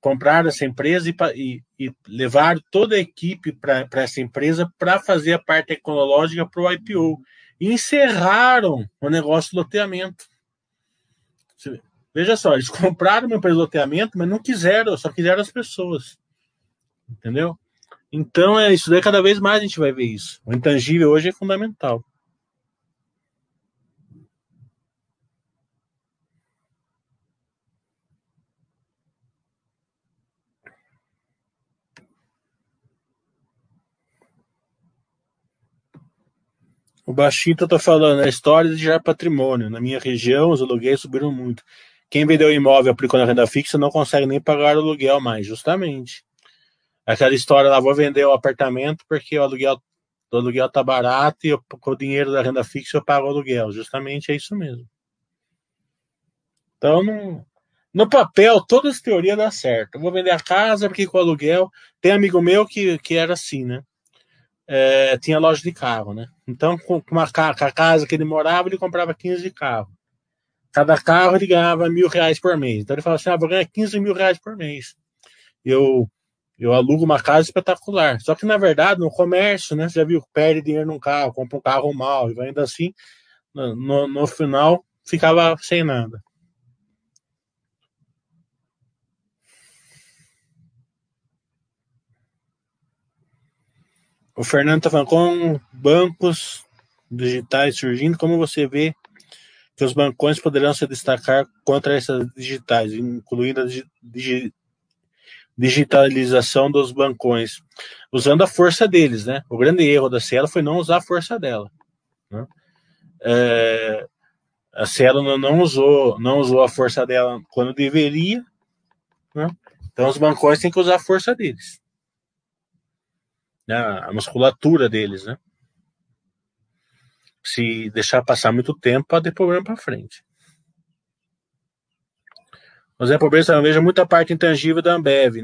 Compraram essa empresa e levaram toda a equipe para essa empresa para fazer a parte tecnológica para o IPO. E encerraram o negócio de loteamento. Veja só, eles compraram uma empresa de loteamento, mas não quiseram, só quiseram as pessoas. Entendeu? Então, isso daí cada vez mais a gente vai ver isso. O intangível hoje é fundamental. O baixinho tá falando, a história de gerar patrimônio. Na minha região, os aluguéis subiram muito. Quem vendeu imóvel aplicando a renda fixa não consegue nem pagar o aluguel mais, justamente. Aquela história lá, vou vender o apartamento porque o aluguel tá barato e com o dinheiro da renda fixa eu pago o aluguel. Justamente é isso mesmo. Então, no papel, toda essa teoria dá certo. Eu vou vender a casa porque com o aluguel... Tem amigo meu que era assim, né? Tinha loja de carro, né? Então, com a casa que ele morava, ele comprava 15 carros. Cada carro ele ganhava R$1.000 por mês. Então ele falava assim: vou ganhar R$15.000 por mês. Eu alugo uma casa espetacular. Só que, na verdade, no comércio, né? Você já viu, perde dinheiro num carro, compra um carro mal, e ainda assim, no final, ficava sem nada. O Fernando está falando, com bancos digitais surgindo, como você vê que os bancões poderão se destacar contra essas digitais, incluindo a digitalização dos bancões, usando a força deles, né? O grande erro da Cielo foi não usar a força dela, né? A Cielo não usou a força dela quando deveria, né? Então os bancões têm que usar a força deles, né? A musculatura deles, né? Se deixar passar muito tempo, pode ter problema para frente. José Pobreza, não vejo muita parte intangível da Ambev.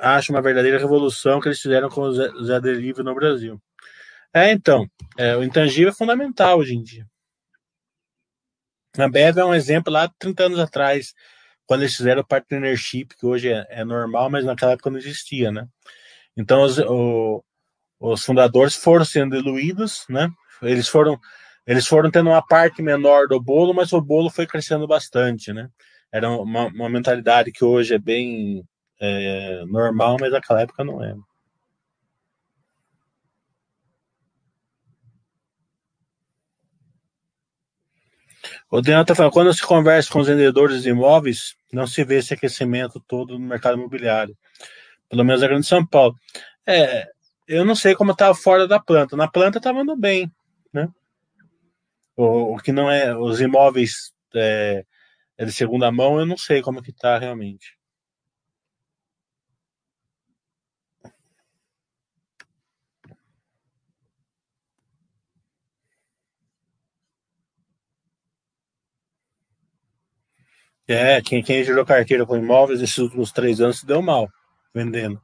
Acho uma verdadeira revolução que eles fizeram com o Zé Delivery no Brasil. O intangível é fundamental hoje em dia. A Ambev é um exemplo lá de 30 anos atrás, quando eles fizeram o partnership, que hoje é normal, mas naquela época não existia, né? Então, os fundadores foram sendo diluídos, né? Eles foram tendo uma parte menor do bolo, mas o bolo foi crescendo bastante, né? Era uma mentalidade que hoje é bem normal, mas naquela época não era. O Daniel está falando, quando se conversa com os vendedores de imóveis, não se vê esse aquecimento todo no mercado imobiliário. Pelo menos na Grande São Paulo. Eu não sei como estava fora da planta. Na planta estava indo bem, né? O que não é... Os imóveis de segunda mão, eu não sei como que está realmente. Quem gerou carteira com imóveis esses últimos 3 anos se deu mal vendendo.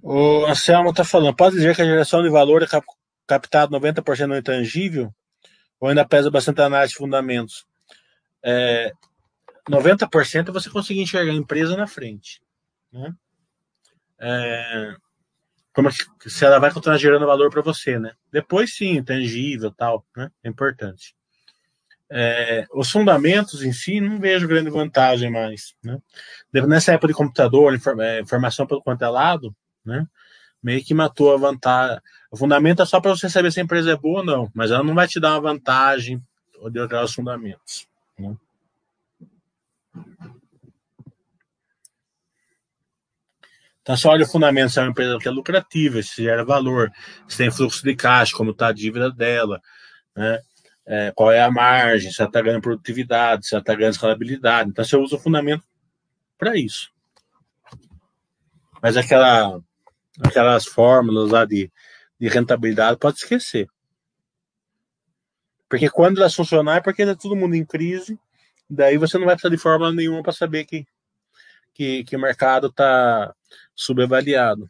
O Anselmo está falando, pode dizer que a geração de valor é captado 90% no intangível? Ou ainda pesa bastante a análise de fundamentos? 90% é você conseguir enxergar a empresa na frente, né? Como se ela vai continuar gerando valor para você, né? Depois sim, intangível, tal, né? É importante. Os fundamentos em si, não vejo grande vantagem mais, né? Nessa época de computador, informação pelo quanto é lado, né? Meio que matou a vantagem. O fundamento é só para você saber se a empresa é boa ou não, mas ela não vai te dar uma vantagem de olhar os fundamentos, né? Então, só olha o fundamento, se é uma empresa que é lucrativa, se gera valor, se tem fluxo de caixa, como está a dívida dela, né? Qual é a margem, se ela está ganhando produtividade, se ela está ganhando escalabilidade. Então, você usa o fundamento para isso. Mas aquelas fórmulas lá de rentabilidade pode esquecer. Porque quando elas funcionar, é porque está todo mundo em crise, daí você não vai precisar de fórmula nenhuma para saber que o mercado está subavaliado.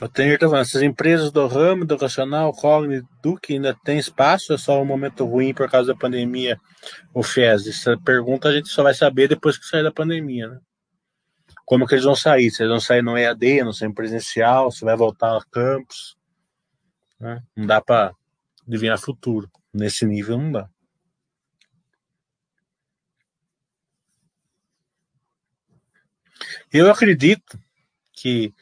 O Tenir está falando, essas empresas do ramo educacional, Cogni, Duque, ainda tem espaço? É só um momento ruim por causa da pandemia, o FES? Essa pergunta a gente só vai saber depois que sair da pandemia, né? Como que eles vão sair? Se eles vão sair no EAD, no semipresencial, se vai voltar a campus, né? Não dá para adivinhar futuro. Nesse nível não dá. Eu acredito que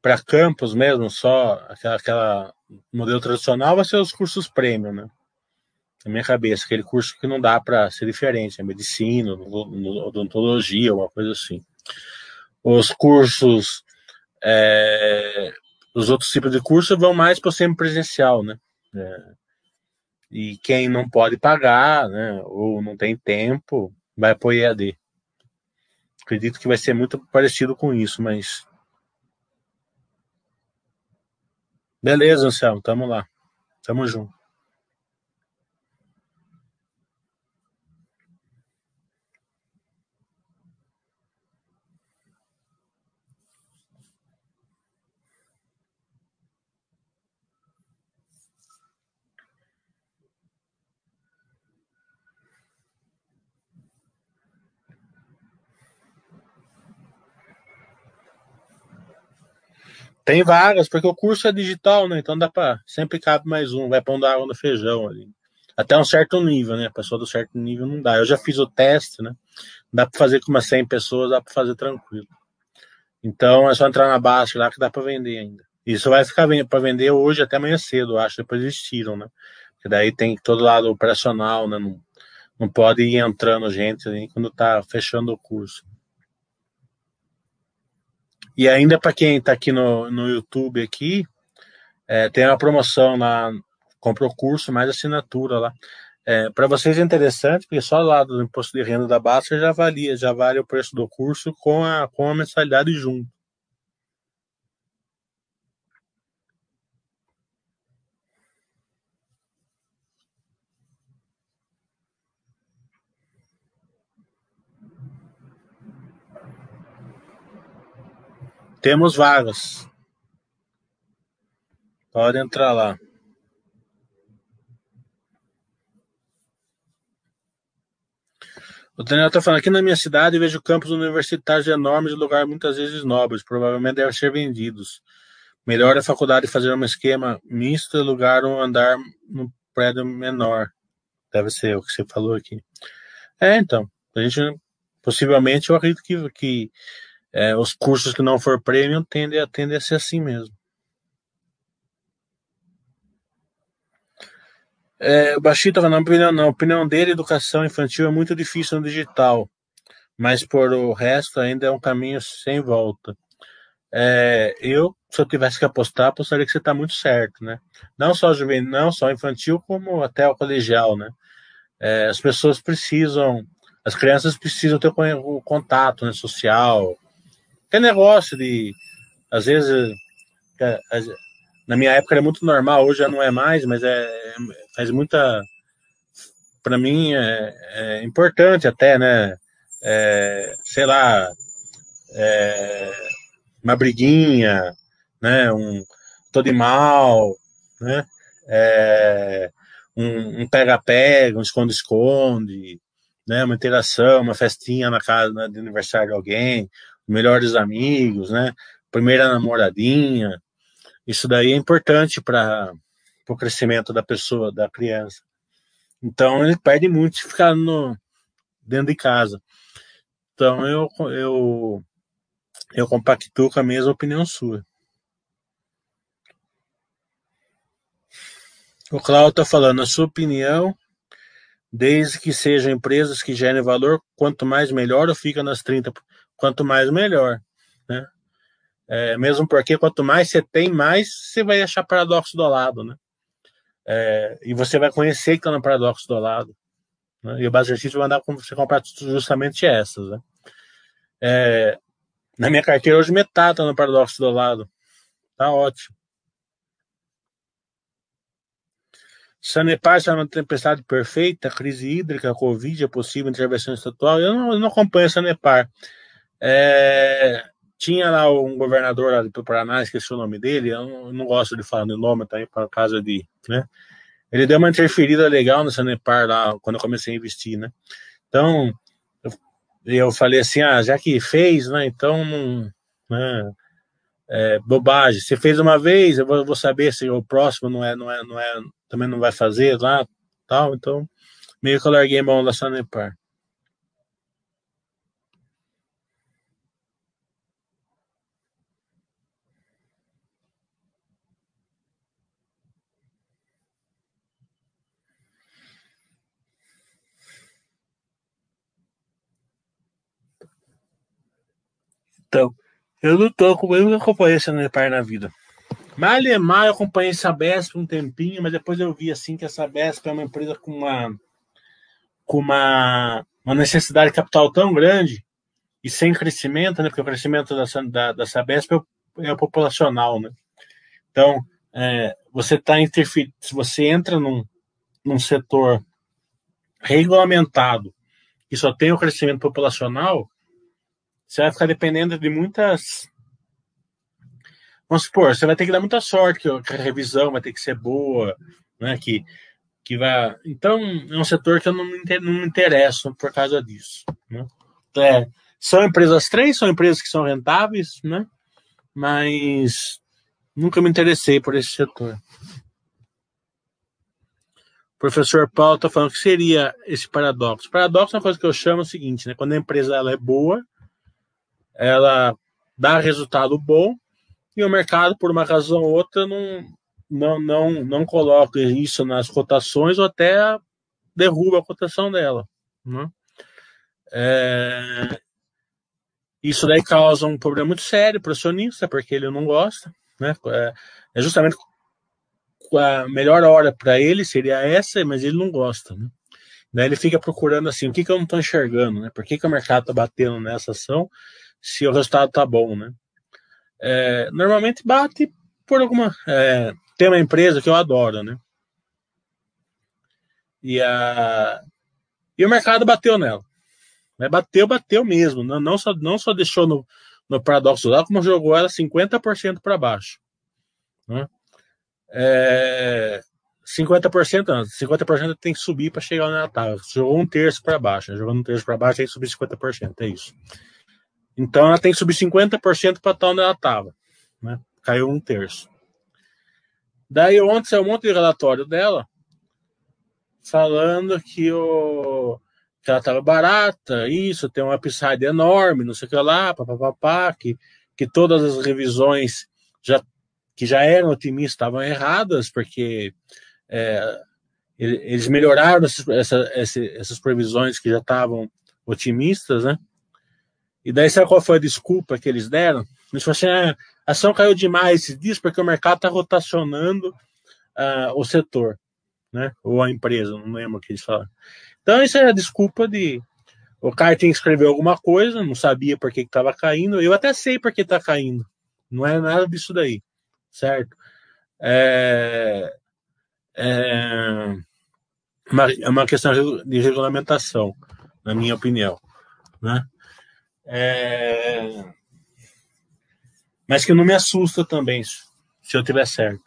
para campus mesmo, só aquela modelo tradicional vai ser os cursos premium, né? Na minha cabeça, aquele curso que não dá para ser diferente, é medicina, odontologia, uma coisa assim. Os cursos, os outros tipos de curso vão mais para o semipresencial, né? E quem não pode pagar, né, ou não tem tempo, vai para o EAD. Acredito que vai ser muito parecido com isso, mas... Beleza, Anselmo, tamo lá. Tamo junto. Tem vagas, porque o curso é digital, né? Então dá para sempre cabe mais um, vai pondo água no feijão ali. até um certo nível, né? A pessoa do certo nível não dá. Eu já fiz o teste, né? Dá para fazer com umas 100 pessoas, dá para fazer tranquilo. Então é só entrar na Bastter lá que dá para vender ainda. Isso vai ficar para vender hoje até amanhã cedo, eu acho. Depois eles tiram, né? Porque daí tem todo lado operacional, né? Não pode ir entrando gente aí quando tá fechando o curso. E ainda para quem tá aqui no YouTube aqui, tem uma promoção lá, compra o curso mais assinatura lá. Para vocês é interessante, porque só lá do imposto de renda da Bastter já vale o preço do curso com a mensalidade junto. Temos vagas. Pode entrar lá. O Daniel está falando, aqui na minha cidade vejo campos universitários enormes e lugares muitas vezes nobres, provavelmente devem ser vendidos. Melhor a faculdade fazer um esquema misto, alugar um andar no prédio menor. Deve ser o que você falou aqui. Então, a gente possivelmente, eu acredito que os cursos que não for premium tendem a ser assim mesmo. O Baixito estava na opinião dele, educação infantil é muito difícil no digital, mas por o resto ainda é um caminho sem volta. Se eu tivesse que apostar, apostaria que você está muito certo, né? Não só juvenil, não só infantil, como até o colegial, né? As pessoas precisam, as crianças precisam ter o contato, né, social. É negócio de, às vezes, na minha época era muito normal, hoje já não é mais, mas faz muita, para mim é importante até, né, uma briguinha, né, tô de mal, né, um pega-pega, um esconde-esconde, né, uma interação, uma festinha na casa de aniversário de alguém, melhores amigos, né? Primeira namoradinha. Isso daí é importante para o crescimento da pessoa, da criança. Então, ele perde muito se ficar dentro de casa. Então, eu compactuo com a mesma opinião sua. O Cláudio está falando, a sua opinião, desde que sejam empresas que gerem valor, quanto mais melhor, ou fica nas 30%? Quanto mais, melhor, né? Mesmo porque quanto mais você tem, mais você vai achar paradoxo do lado, né? E você vai conhecer que está no paradoxo do lado, né? E o Bastter vai mandar você comprar justamente essas, né? Na minha carteira hoje metade está no paradoxo do lado. Tá ótimo. Sanepar está numa tempestade perfeita, crise hídrica, Covid, é possível intervenção estatal. Eu não acompanho a Sanepar. Tinha lá um governador lá do Paraná, esqueci o nome dele, eu não gosto de falar de nome, tá aí por causa de, né? Ele deu uma interferida legal no Sanepar lá, quando eu comecei a investir, né? Então, eu falei assim, já que fez, né? Então, não, né? Bobagem. Se fez uma vez, eu vou saber se o próximo não é, também não vai fazer lá, tal. Então, meio que eu larguei a mão da Sanepar. Então, eu não estou acompanhando essa Sanepar na vida. Malemar, eu acompanhei a Sabesp um tempinho, mas depois eu vi assim que a Sabesp é uma empresa com uma necessidade de capital tão grande e sem crescimento, né? Porque o crescimento da Sabesp é populacional, né? Então, você está interferindo. Se você entra num setor regulamentado e só tem o crescimento populacional, você vai ficar dependendo de muitas... Vamos supor, você vai ter que dar muita sorte, que a revisão vai ter que ser boa, né? Que vai... Então, é um setor que eu não me interesso por causa disso, né? São empresas que são rentáveis, né? Mas nunca me interessei por esse setor. professor Paulo está falando, o que seria esse paradoxo? Paradoxo é uma coisa que eu chamo o seguinte, né? Quando a empresa ela é boa, ela dá resultado bom, e o mercado, por uma razão ou outra, não coloca isso nas cotações ou até derruba a cotação dela, né? Isso daí causa um problema muito sério para o acionista, porque ele não gosta, né? É justamente a melhor hora para ele seria essa, mas ele não gosta, né? Daí ele fica procurando assim, o que eu não estou enxergando, né? Por que o mercado está batendo nessa ação se o resultado está bom, né? Normalmente bate por alguma... tem uma empresa que eu adoro, né? E o mercado bateu nela. Bateu mesmo. Não só deixou no paradoxo lá, como jogou ela 50% para baixo, né? 50% não, 50% tem que subir para chegar onde ela estava. Jogou um terço para baixo, né? Jogando um terço para baixo tem que subir 50%, é isso. Então ela tem que subir 50% para estar onde ela estava, né? Caiu um terço. Daí ontem saiu um monte de relatório dela falando que ela estava barata, isso, tem um upside enorme, não sei o que lá, papapá, que todas as revisões que já eram otimistas estavam erradas, porque eles melhoraram essas previsões que já estavam otimistas, né? E daí sabe qual foi a desculpa que eles deram? Eles falaram assim, a ação caiu demais esses dias porque o mercado está rotacionando o setor, né? Ou a empresa, não lembro o que eles falaram. Então, isso é a desculpa de... O cara tem que escrever alguma coisa, não sabia por que estava caindo. Eu até sei por que está caindo. Não é nada disso daí, certo? É uma questão de regulamentação, na minha opinião, né? Mas que não me assusta também, se eu tiver certo.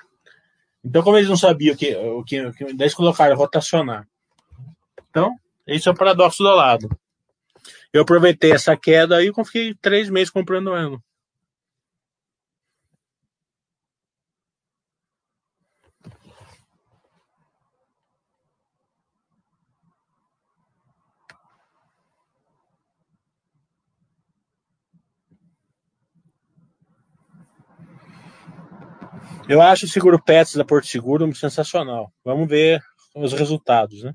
Então, como eles não sabiam o que daí eles colocaram rotacionar. Então, esse é o paradoxo do lado. Eu aproveitei essa queda aí e fiquei 3 meses comprando ela. Eu acho o seguro Pets da Porto Seguro sensacional. Vamos ver os resultados, né?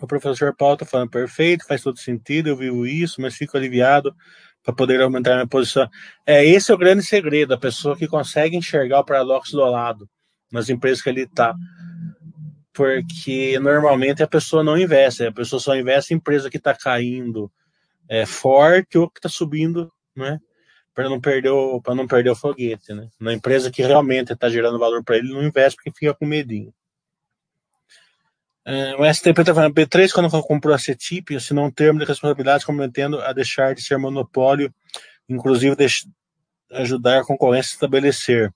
O professor Paulo está falando, perfeito, faz todo sentido, eu vivo isso, mas fico aliviado para poder aumentar minha posição. Esse é o grande segredo, a pessoa que consegue enxergar o paradoxo do lado nas empresas que ele está. Porque normalmente a pessoa não investe, a pessoa só investe em empresa que está caindo forte ou que está subindo, né? Para não perder o foguete, né? Na empresa que realmente está gerando valor para ele, não investe porque fica com medinho. O STP está falando, B3, quando comprou a CETIP, assinou um termo de responsabilidade comprometendo a deixar de ser monopólio, inclusive ajudar a concorrência a se estabelecer.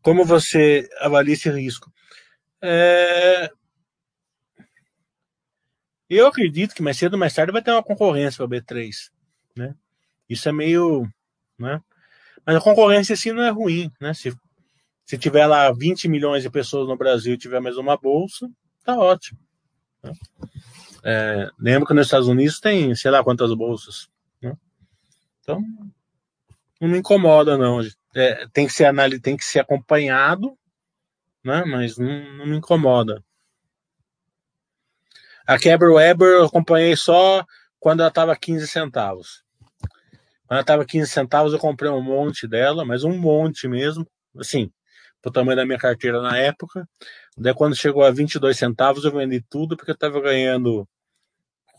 Como você avalia esse risco? Eu acredito que mais cedo ou mais tarde vai ter uma concorrência para a B3, né? Isso é meio... né? Mas a concorrência assim não é ruim, né? Se tiver lá 20 milhões de pessoas no Brasil e tiver mais uma bolsa, tá ótimo, né? Lembro que nos Estados Unidos tem sei lá quantas bolsas, né? Então, não me incomoda não. Tem que ser acompanhado, né? Mas não me incomoda. A Quebra Weber eu acompanhei só quando ela estava 15 centavos. Quando ela estava 15 centavos eu comprei um monte dela, mas um monte mesmo, assim, pro tamanho da minha carteira na época. Daí quando chegou a 22 centavos eu vendi tudo porque eu estava ganhando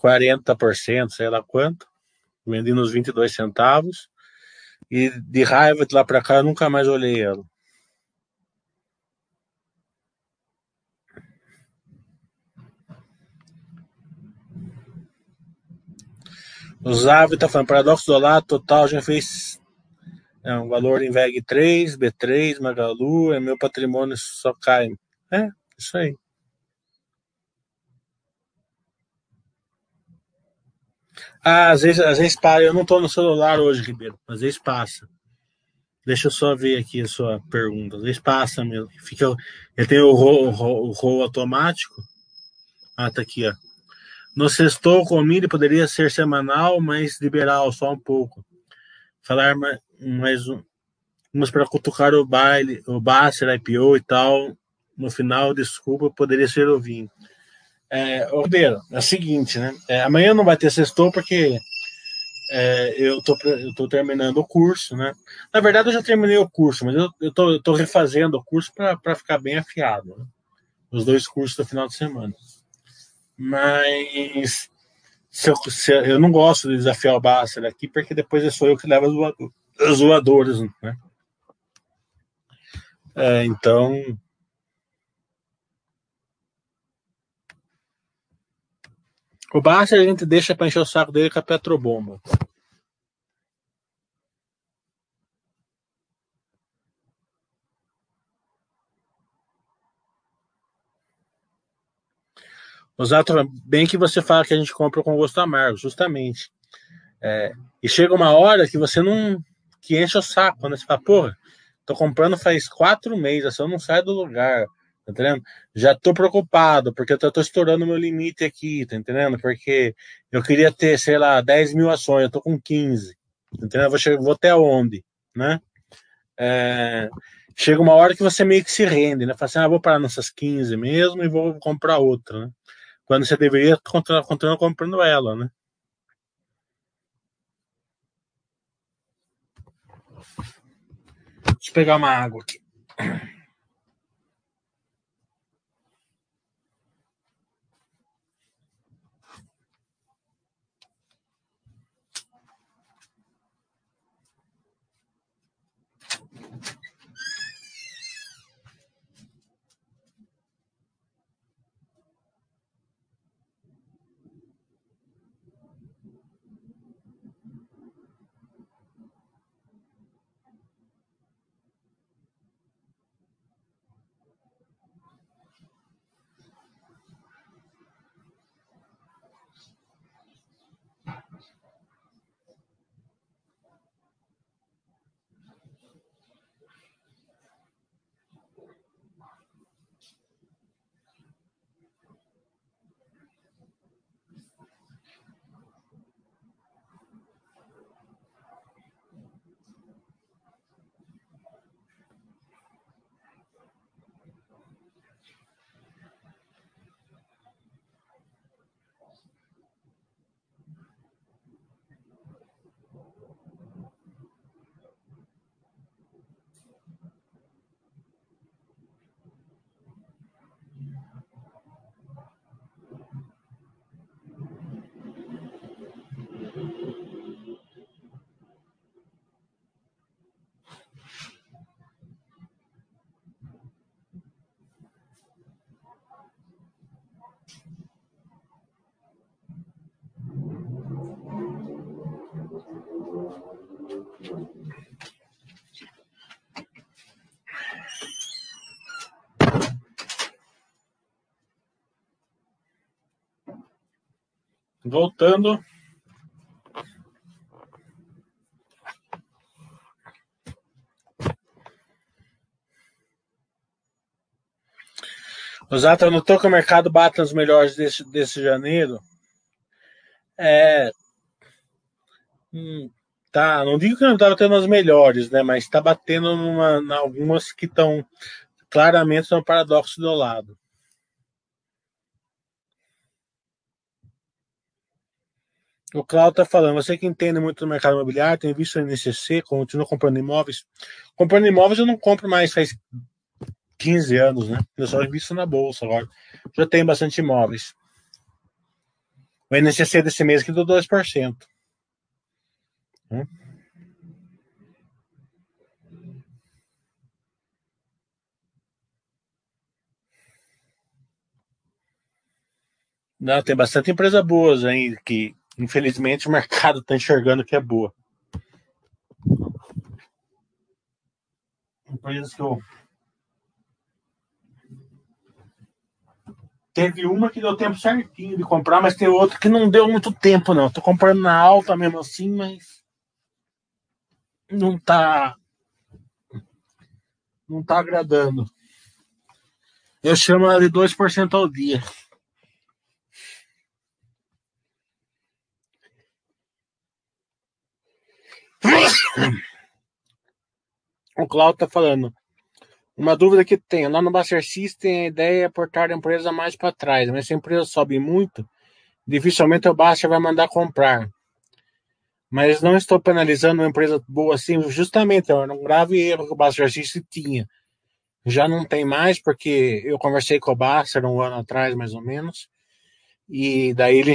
40%, sei lá quanto. Vendi nos 22 centavos e de raiva de lá para cá eu nunca mais olhei ela. O Zavi está falando, paradoxo do lado, total, já fez um valor em VEG 3, B3, Magalu, é meu patrimônio, só cai. Isso aí. Às vezes para, eu não estou no celular hoje, Ribeiro, às vezes passa. Deixa eu só ver aqui a sua pergunta. Às vezes passa mesmo. Eu tenho o roll automático. Ah, tá aqui, ó. No sextou comigo poderia ser semanal, mas liberal, só um pouco. Falar mais um. Mas para cutucar o baile, o Bastter, IPO e tal, no final, desculpa, poderia ser o vinho. Rodeiro, é o seguinte, né? Amanhã não vai ter sextou porque eu tô terminando o curso, né? Na verdade, eu já terminei o curso, mas eu tô refazendo o curso para ficar bem afiado, né? Os dois cursos do final de semana. Mas eu não gosto de desafiar o Bastter aqui, porque depois sou eu que levo as voadoras, né? Então... O Bastter a gente deixa para encher o saco dele com a Petrobomba. Osato, bem que você fala que a gente compra com gosto amargo, justamente. E chega uma hora que você não... que enche o saco, né? Você fala, porra, tô comprando faz 4 meses, assim, eu não saio do lugar. Tá entendendo? Já tô preocupado, porque eu tô estourando meu limite aqui, tá entendendo? Porque eu queria ter, sei lá, 10 mil ações, eu tô com 15, tá entendendo? Vou até onde, né? Chega uma hora que você meio que se rende, né? Fala assim, vou parar nessas 15 mesmo e vou comprar outra, né? Quando você deveria continuar comprando ela, né? Deixa eu pegar uma água aqui. Voltando. Osato, anotou que o mercado bate nos melhores desse janeiro? Tá, não digo que não tá batendo nas melhores, né? Mas tá batendo em algumas que estão claramente no paradoxo do lado. O Cláudio tá falando, você que entende muito do mercado imobiliário, tem visto o NCC, continua comprando imóveis. Comprando imóveis eu não compro mais faz 15 anos, né? Eu só visto na bolsa agora. Já tenho bastante imóveis. O NCC desse mês aqui deu 2%. Não, tem bastante empresa boas aí que infelizmente o mercado está enxergando que é boa. Empresas que eu... Teve uma que deu tempo certinho de comprar, mas tem outra que não deu muito tempo, não. Estou comprando na alta mesmo assim, mas não está não está agradando. Eu chamo ela de 2% ao dia. O Cláudio está falando. Uma dúvida que tenho. Lá no Bastter System, a ideia é portar a empresa mais para trás. Mas se a empresa sobe muito, dificilmente o Bastter vai mandar comprar. Mas não estou penalizando uma empresa boa assim. Justamente, era um grave erro que o Bastter System tinha. Já não tem mais, porque eu conversei com o Bastter um ano atrás, mais ou menos. E daí ele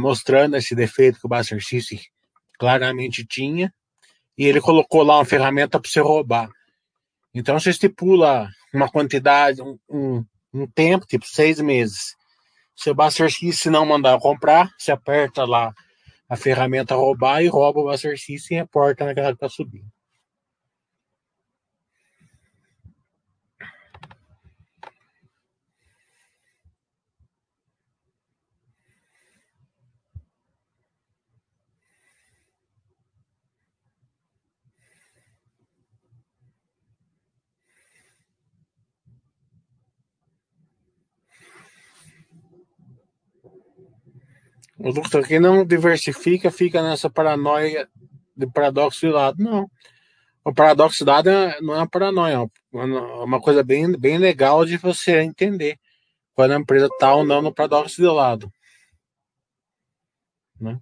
mostrando esse defeito que o Bastter System claramente tinha. E ele colocou lá uma ferramenta para você roubar. Então, você estipula uma quantidade, um tempo, tipo 6 meses. Se o Bastter System não mandar comprar, você aperta lá a ferramenta roubar e rouba o Bastter System e reporta naquela que está subindo. O doutor que não diversifica fica nessa paranoia de paradoxo de dado. Não. O paradoxo de dado não é uma paranoia. É uma coisa bem, bem legal de você entender quando a empresa está ou não no paradoxo de lado. Né?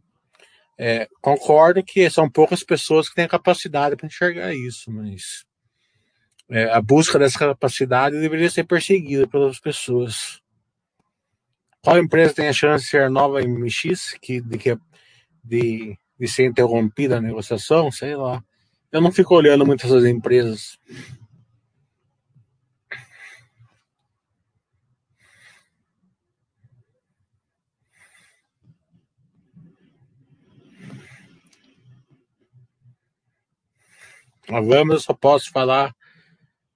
É, concordo que são poucas pessoas que têm capacidade para enxergar isso, mas a busca dessa capacidade deveria ser perseguida pelas pessoas. Qual empresa tem a chance de ser nova MX, de ser interrompida a negociação? Sei lá. Eu não fico olhando muito essas empresas. A Vamos eu só posso falar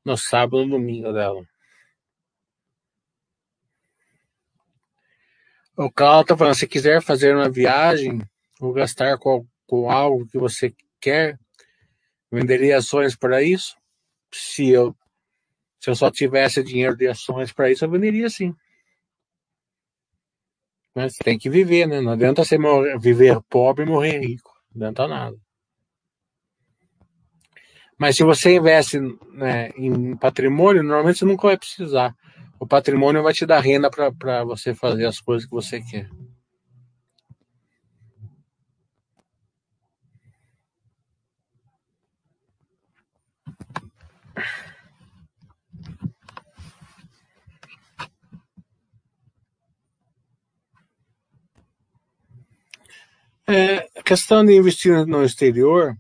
no sábado e no domingo dela. O Cláudio está falando, se quiser fazer uma viagem ou gastar com algo que você quer, venderia ações para isso? Se eu só tivesse dinheiro de ações para isso, eu venderia sim. Mas tem que viver, né? Não adianta você viver pobre e morrer rico. Não adianta nada. Mas se você investe, né, em patrimônio, normalmente você nunca vai precisar. O patrimônio vai te dar renda para você fazer as coisas que você quer. A questão de investir no exterior...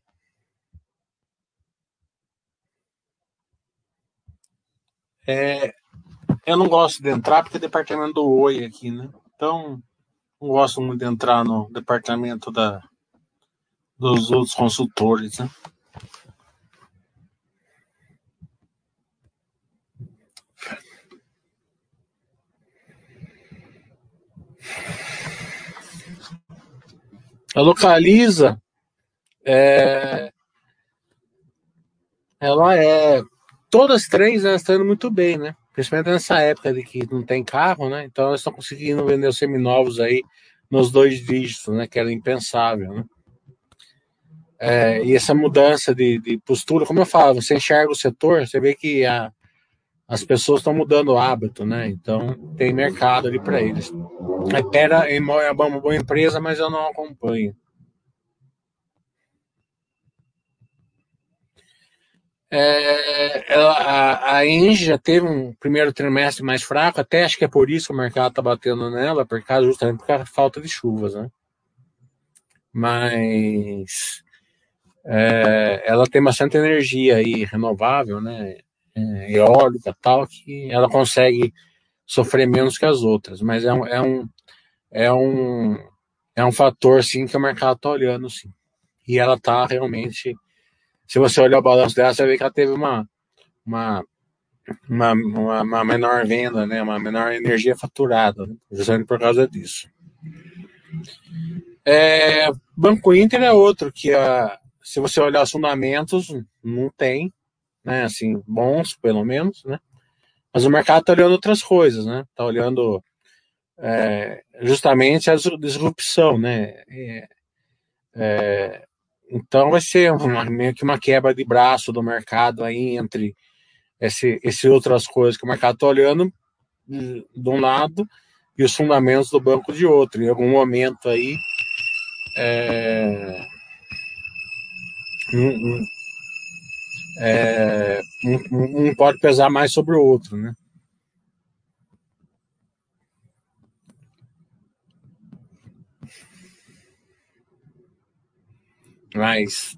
Eu não gosto de entrar porque é departamento do Oi aqui, né? Então, não gosto muito de entrar no departamento dos outros consultores, né? A Localiza, ela é... Todas três, né, estão indo muito bem, né? Principalmente nessa época de que não tem carro, né? Então elas estão conseguindo vender os seminovos aí nos 2 dígitos, né? Que era impensável, né? E essa mudança de postura, como eu falo, você enxerga o setor, você vê que as pessoas estão mudando o hábito, né? Então tem mercado ali para eles. A Pera é uma boa empresa, mas eu não acompanho. A Engie já teve um primeiro trimestre mais fraco, até acho que é por isso que o mercado está batendo nela, por causa, justamente por causa da falta de chuvas, né? Mas ela tem bastante energia aí renovável, né? Eólica, tal, que ela consegue sofrer menos que as outras, mas é um fator sim que o mercado está olhando, sim. E ela está realmente... Se você olhar o balanço dela, você vê que ela teve uma menor venda, né? Uma menor energia faturada, né? Justamente por causa disso. Banco Inter é outro que, se você olhar os fundamentos, não tem. né? Assim, bons, pelo menos, né? Mas o mercado está olhando outras coisas, né? Está olhando justamente a disrupção, né? Então vai ser meio que uma quebra de braço do mercado aí entre esse outras coisas que o mercado está olhando de um lado e os fundamentos do banco de outro. Em algum momento aí um pode pesar mais sobre o outro, né? Mas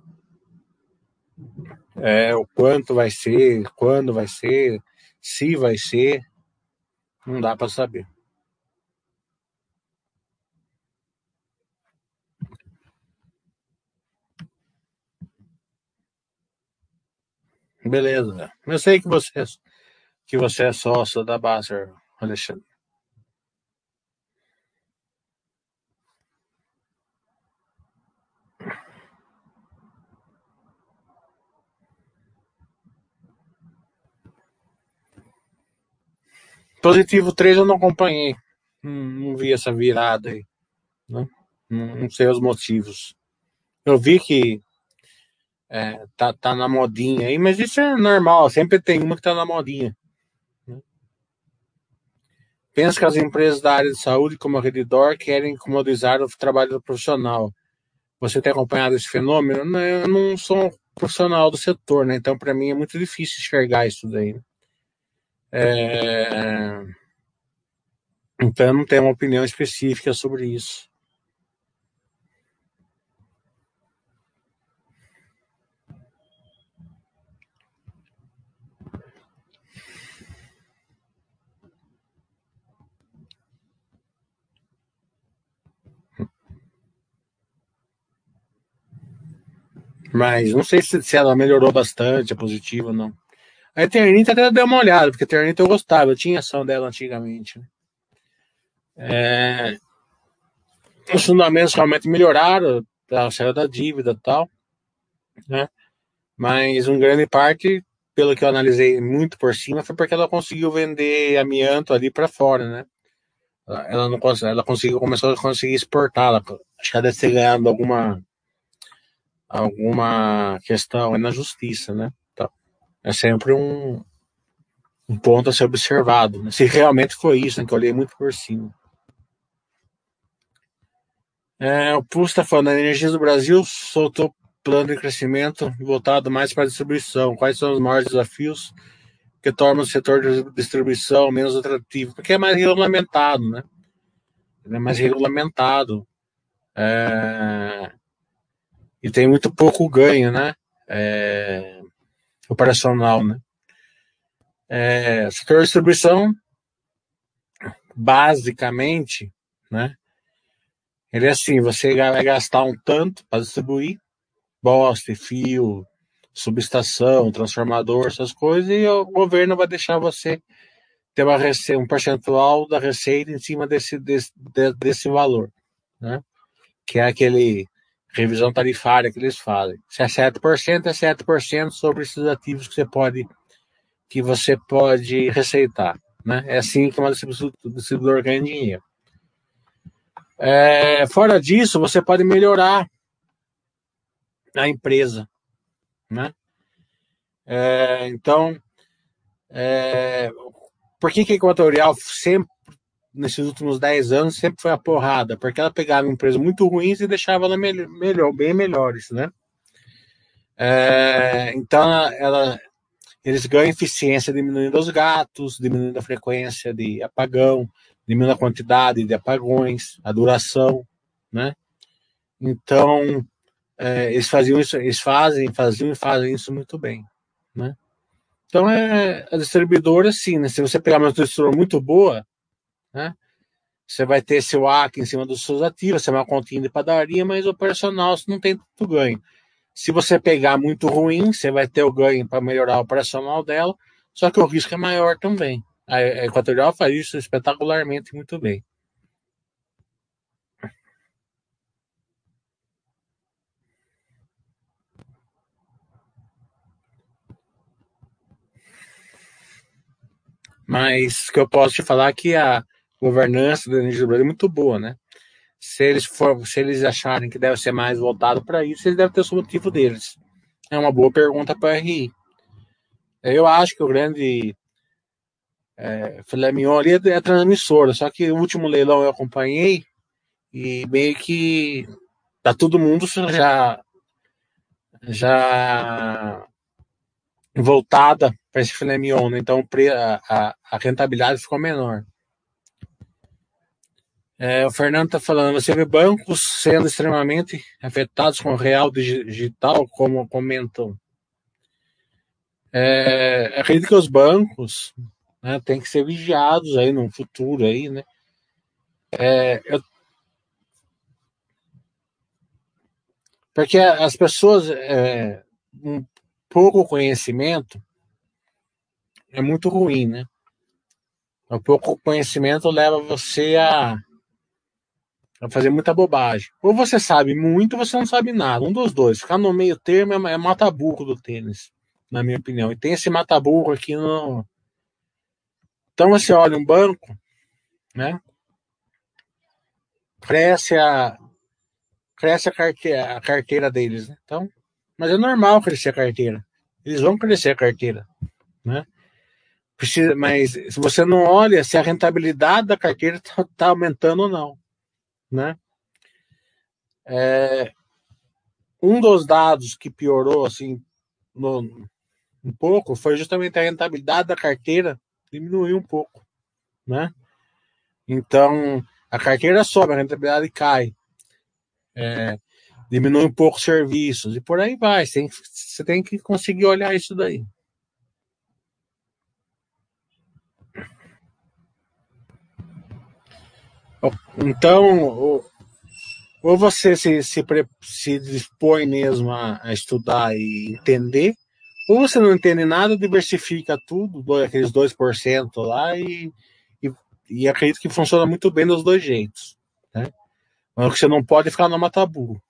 o quanto vai ser, quando vai ser, se vai ser, não dá para saber. Beleza. Eu sei que você é sócio da Bastter, Alexandre. Positivo 3 eu não acompanhei. Não vi essa virada aí, né? Não sei os motivos. Eu vi que tá na modinha aí, mas isso é normal, sempre tem uma que tá na modinha, né? Penso que as empresas da área de saúde, como a Redidor, querem comodizar o trabalho do profissional. Você tem acompanhado esse fenômeno? Eu não sou um profissional do setor, né? Então, para mim, é muito difícil enxergar isso daí, né? Então, eu não tenho uma opinião específica sobre isso. Mas não sei se ela melhorou bastante, é positiva ou não. A Eternita até deu uma olhada, porque a Eternita eu gostava, eu tinha ação dela antigamente, né? Os fundamentos realmente melhoraram, a saída da dívida e tal, né? Mas uma grande parte, pelo que eu analisei muito por cima, foi porque ela conseguiu vender amianto ali para fora, né? Ela não consegue, ela conseguiu, começou a conseguir exportá-la. Acho que ela deve ter ganhado alguma questão na justiça, né? Então, é sempre um ponto a ser observado, né? Se realmente foi isso, né, que eu olhei muito por cima. O Pulso está falando, a Energia do Brasil soltou plano de crescimento voltado mais para a distribuição. Quais são os maiores desafios que tornam o setor de distribuição menos atrativo? Porque é mais regulamentado, né? Ele é mais regulamentado. E tem muito pouco ganho, né? Operacional, né? Setor de distribuição, basicamente, né? Ele é assim, você vai gastar um tanto para distribuir, bosta, fio, subestação, transformador, essas coisas, e o governo vai deixar você ter um percentual da receita em cima desse valor, né? Que é aquele... revisão tarifária que eles fazem. Se é 7%, é 7% sobre esses ativos que você pode receitar, né? É assim que uma distribuidor ganha dinheiro. Fora disso, você pode melhorar a empresa, né? Por que a Equatorial sempre, nesses últimos 10 anos, sempre foi a porrada? Porque ela pegava empresas muito ruins e deixava ela bem melhores, né? Então, eles ganham eficiência diminuindo os gatos, diminuindo a frequência de apagão, diminuindo a quantidade de apagões, a duração, né? Então, eles faziam e fazem isso muito bem, né? Então, a distribuidora, sim, né? Se você pegar uma distribuidora muito boa, né? Você vai ter seu AC em cima dos seus ativos, você vai uma continha de padaria, mas operacional você não tem tanto ganho. Se você pegar muito ruim, você vai ter o ganho para melhorar o operacional dela, só que o risco é maior também. A Equatorial faz isso espetacularmente muito bem. Mas que eu posso te falar que a governança da energia do Brasil é muito boa, né? Se eles acharem que deve ser mais voltado para isso, eles devem ter o seu motivo deles. É uma boa pergunta para a RI. Eu acho que o grande filé mignon ali é a transmissora, só que o último leilão eu acompanhei e meio que tá todo mundo já voltada para esse filé mignon, né? Então a rentabilidade ficou menor. O Fernando está falando, você vê bancos sendo extremamente afetados com o real digital, como comentam. Acredito que os bancos, né, têm que ser vigiados aí no futuro, aí, né? Porque as pessoas, um pouco conhecimento é muito ruim, né? Um pouco conhecimento leva você a fazer muita bobagem. Ou você sabe muito, ou você não sabe nada. Um dos dois. Ficar no meio termo é matabuco do tênis, na minha opinião. E tem esse matabuco aqui no... Então você olha um banco, né? Cresce a carteira deles, né? Então, mas é normal crescer a carteira. Eles vão crescer a carteira, né? Mas se você não olha se a rentabilidade da carteira está aumentando ou não, né? Um dos dados que piorou assim um pouco foi justamente a rentabilidade da carteira diminuiu um pouco, né? Então a carteira sobe, a rentabilidade cai. Diminui um pouco os serviços e por aí vai. Você tem que conseguir olhar isso daí. Então, ou você se dispõe mesmo a estudar e entender, ou você não entende nada, diversifica tudo, aqueles 2% lá, e acredito que funciona muito bem dos dois jeitos, né? Mas você não pode ficar no matabu.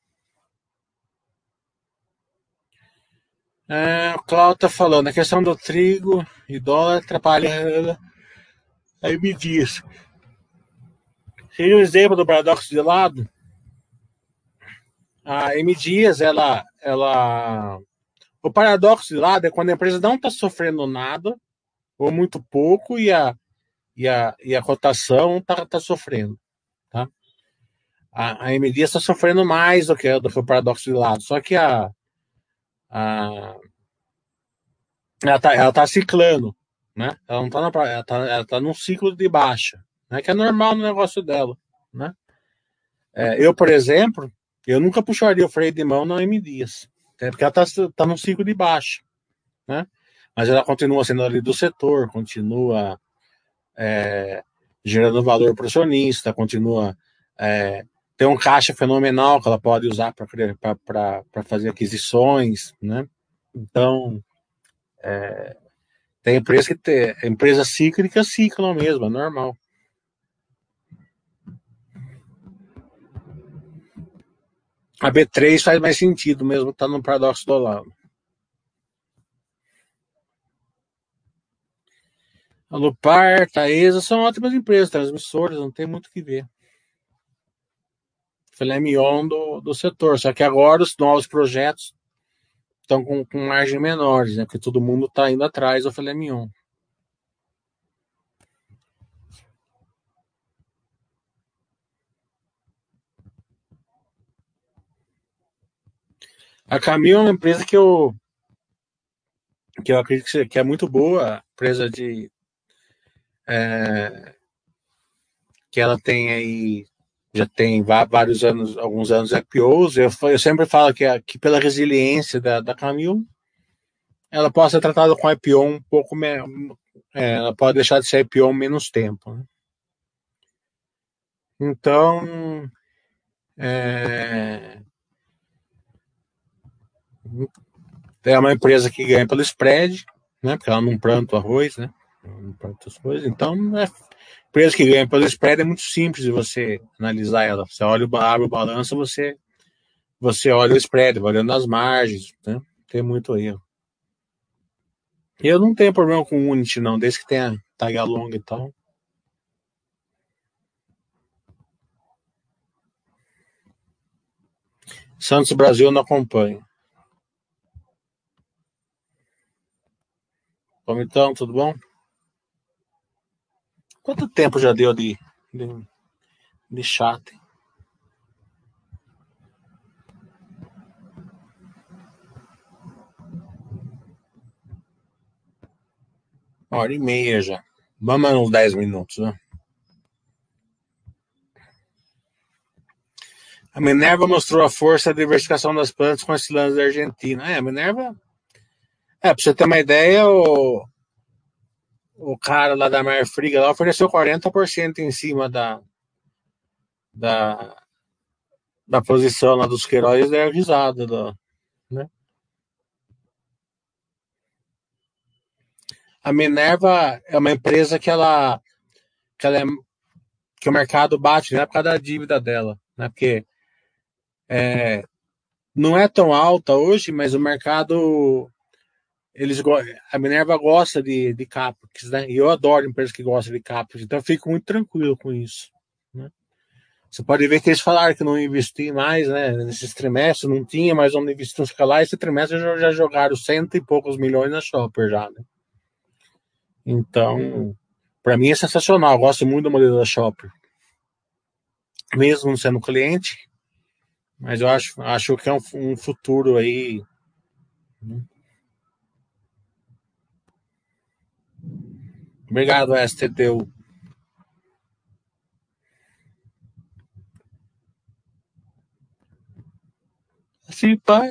O Cláudio está falando, a questão do trigo e dólar atrapalha aí me diz. Seria um exemplo do paradoxo de lado. A M. Dias, ela... O paradoxo de lado é quando a empresa não está sofrendo nada, ou muito pouco, e a cotação está sofrendo. Tá? A M. Dias está sofrendo mais do que o paradoxo de lado. Só que ela tá ciclando, né? Ela tá num ciclo de baixa, né, que é normal no negócio dela, né? Eu, por exemplo, eu nunca puxaria o freio de mão na M. Dias, até porque ela tá num ciclo de baixa, né? Mas ela continua sendo ali do setor, continua gerando valor para o acionista, continua tem um caixa fenomenal que ela pode usar para fazer aquisições, né? Então tem empresa que tem empresa cíclica, ciclam mesmo, é normal. A B3 faz mais sentido mesmo, tá no paradoxo do lado. A Lupar, Taesa são ótimas empresas, transmissoras, não tem muito o que ver. Filé mignon do setor, só que agora os novos projetos estão com margem menores, né? Porque todo mundo tá indo atrás do filé mignon. A Camil é uma empresa que eu acredito que é muito boa, empresa que ela tem aí, já tem vários anos, alguns anos IPOs. Eu sempre falo que pela resiliência da Camil, ela pode ser tratada com IPO um pouco menos, ela pode deixar de ser IPO menos tempo, né? Então, é uma empresa que ganha pelo spread, né? Porque ela não planta arroz, né? Não planta as coisas. Então, empresa que ganha pelo spread é muito simples de você analisar ela. Você abre o balanço, você olha o spread, vai olhando as margens, né? Tem muito erro. Eu não tenho problema com Unity, não, desde que tenha tag longa e tal. Santos Brasil não acompanha. Como então, tudo bom? Quanto tempo já deu de chat? Hora e meia já. Vamos a uns 10 minutos, né? A Minerva mostrou a força da diversificação das plantas com as silâneas da Argentina. É, a Minerva... É, pra você ter uma ideia, o cara lá da Marfrig lá ofereceu 40% em cima da posição lá dos Queiroz, da risada, né? A Minerva é uma empresa que o mercado bate, né, por causa da dívida dela, né? Porque não é tão alta hoje, mas o mercado... A Minerva gosta de CAPEX, né? E eu adoro empresas que gostam de CAPEX, então eu fico muito tranquilo com isso, né? Você pode ver que eles falaram que não investir mais, né? Nesses trimestres não tinha mais onde investir, ficar lá. Esse trimestre já jogaram 100 e poucos milhões na Shopper já, né? Então, para mim é sensacional. Eu gosto muito do modelo da Shopper, mesmo não sendo cliente, mas eu acho que é um futuro aí, né? Obrigado, STTU. Assim, pai.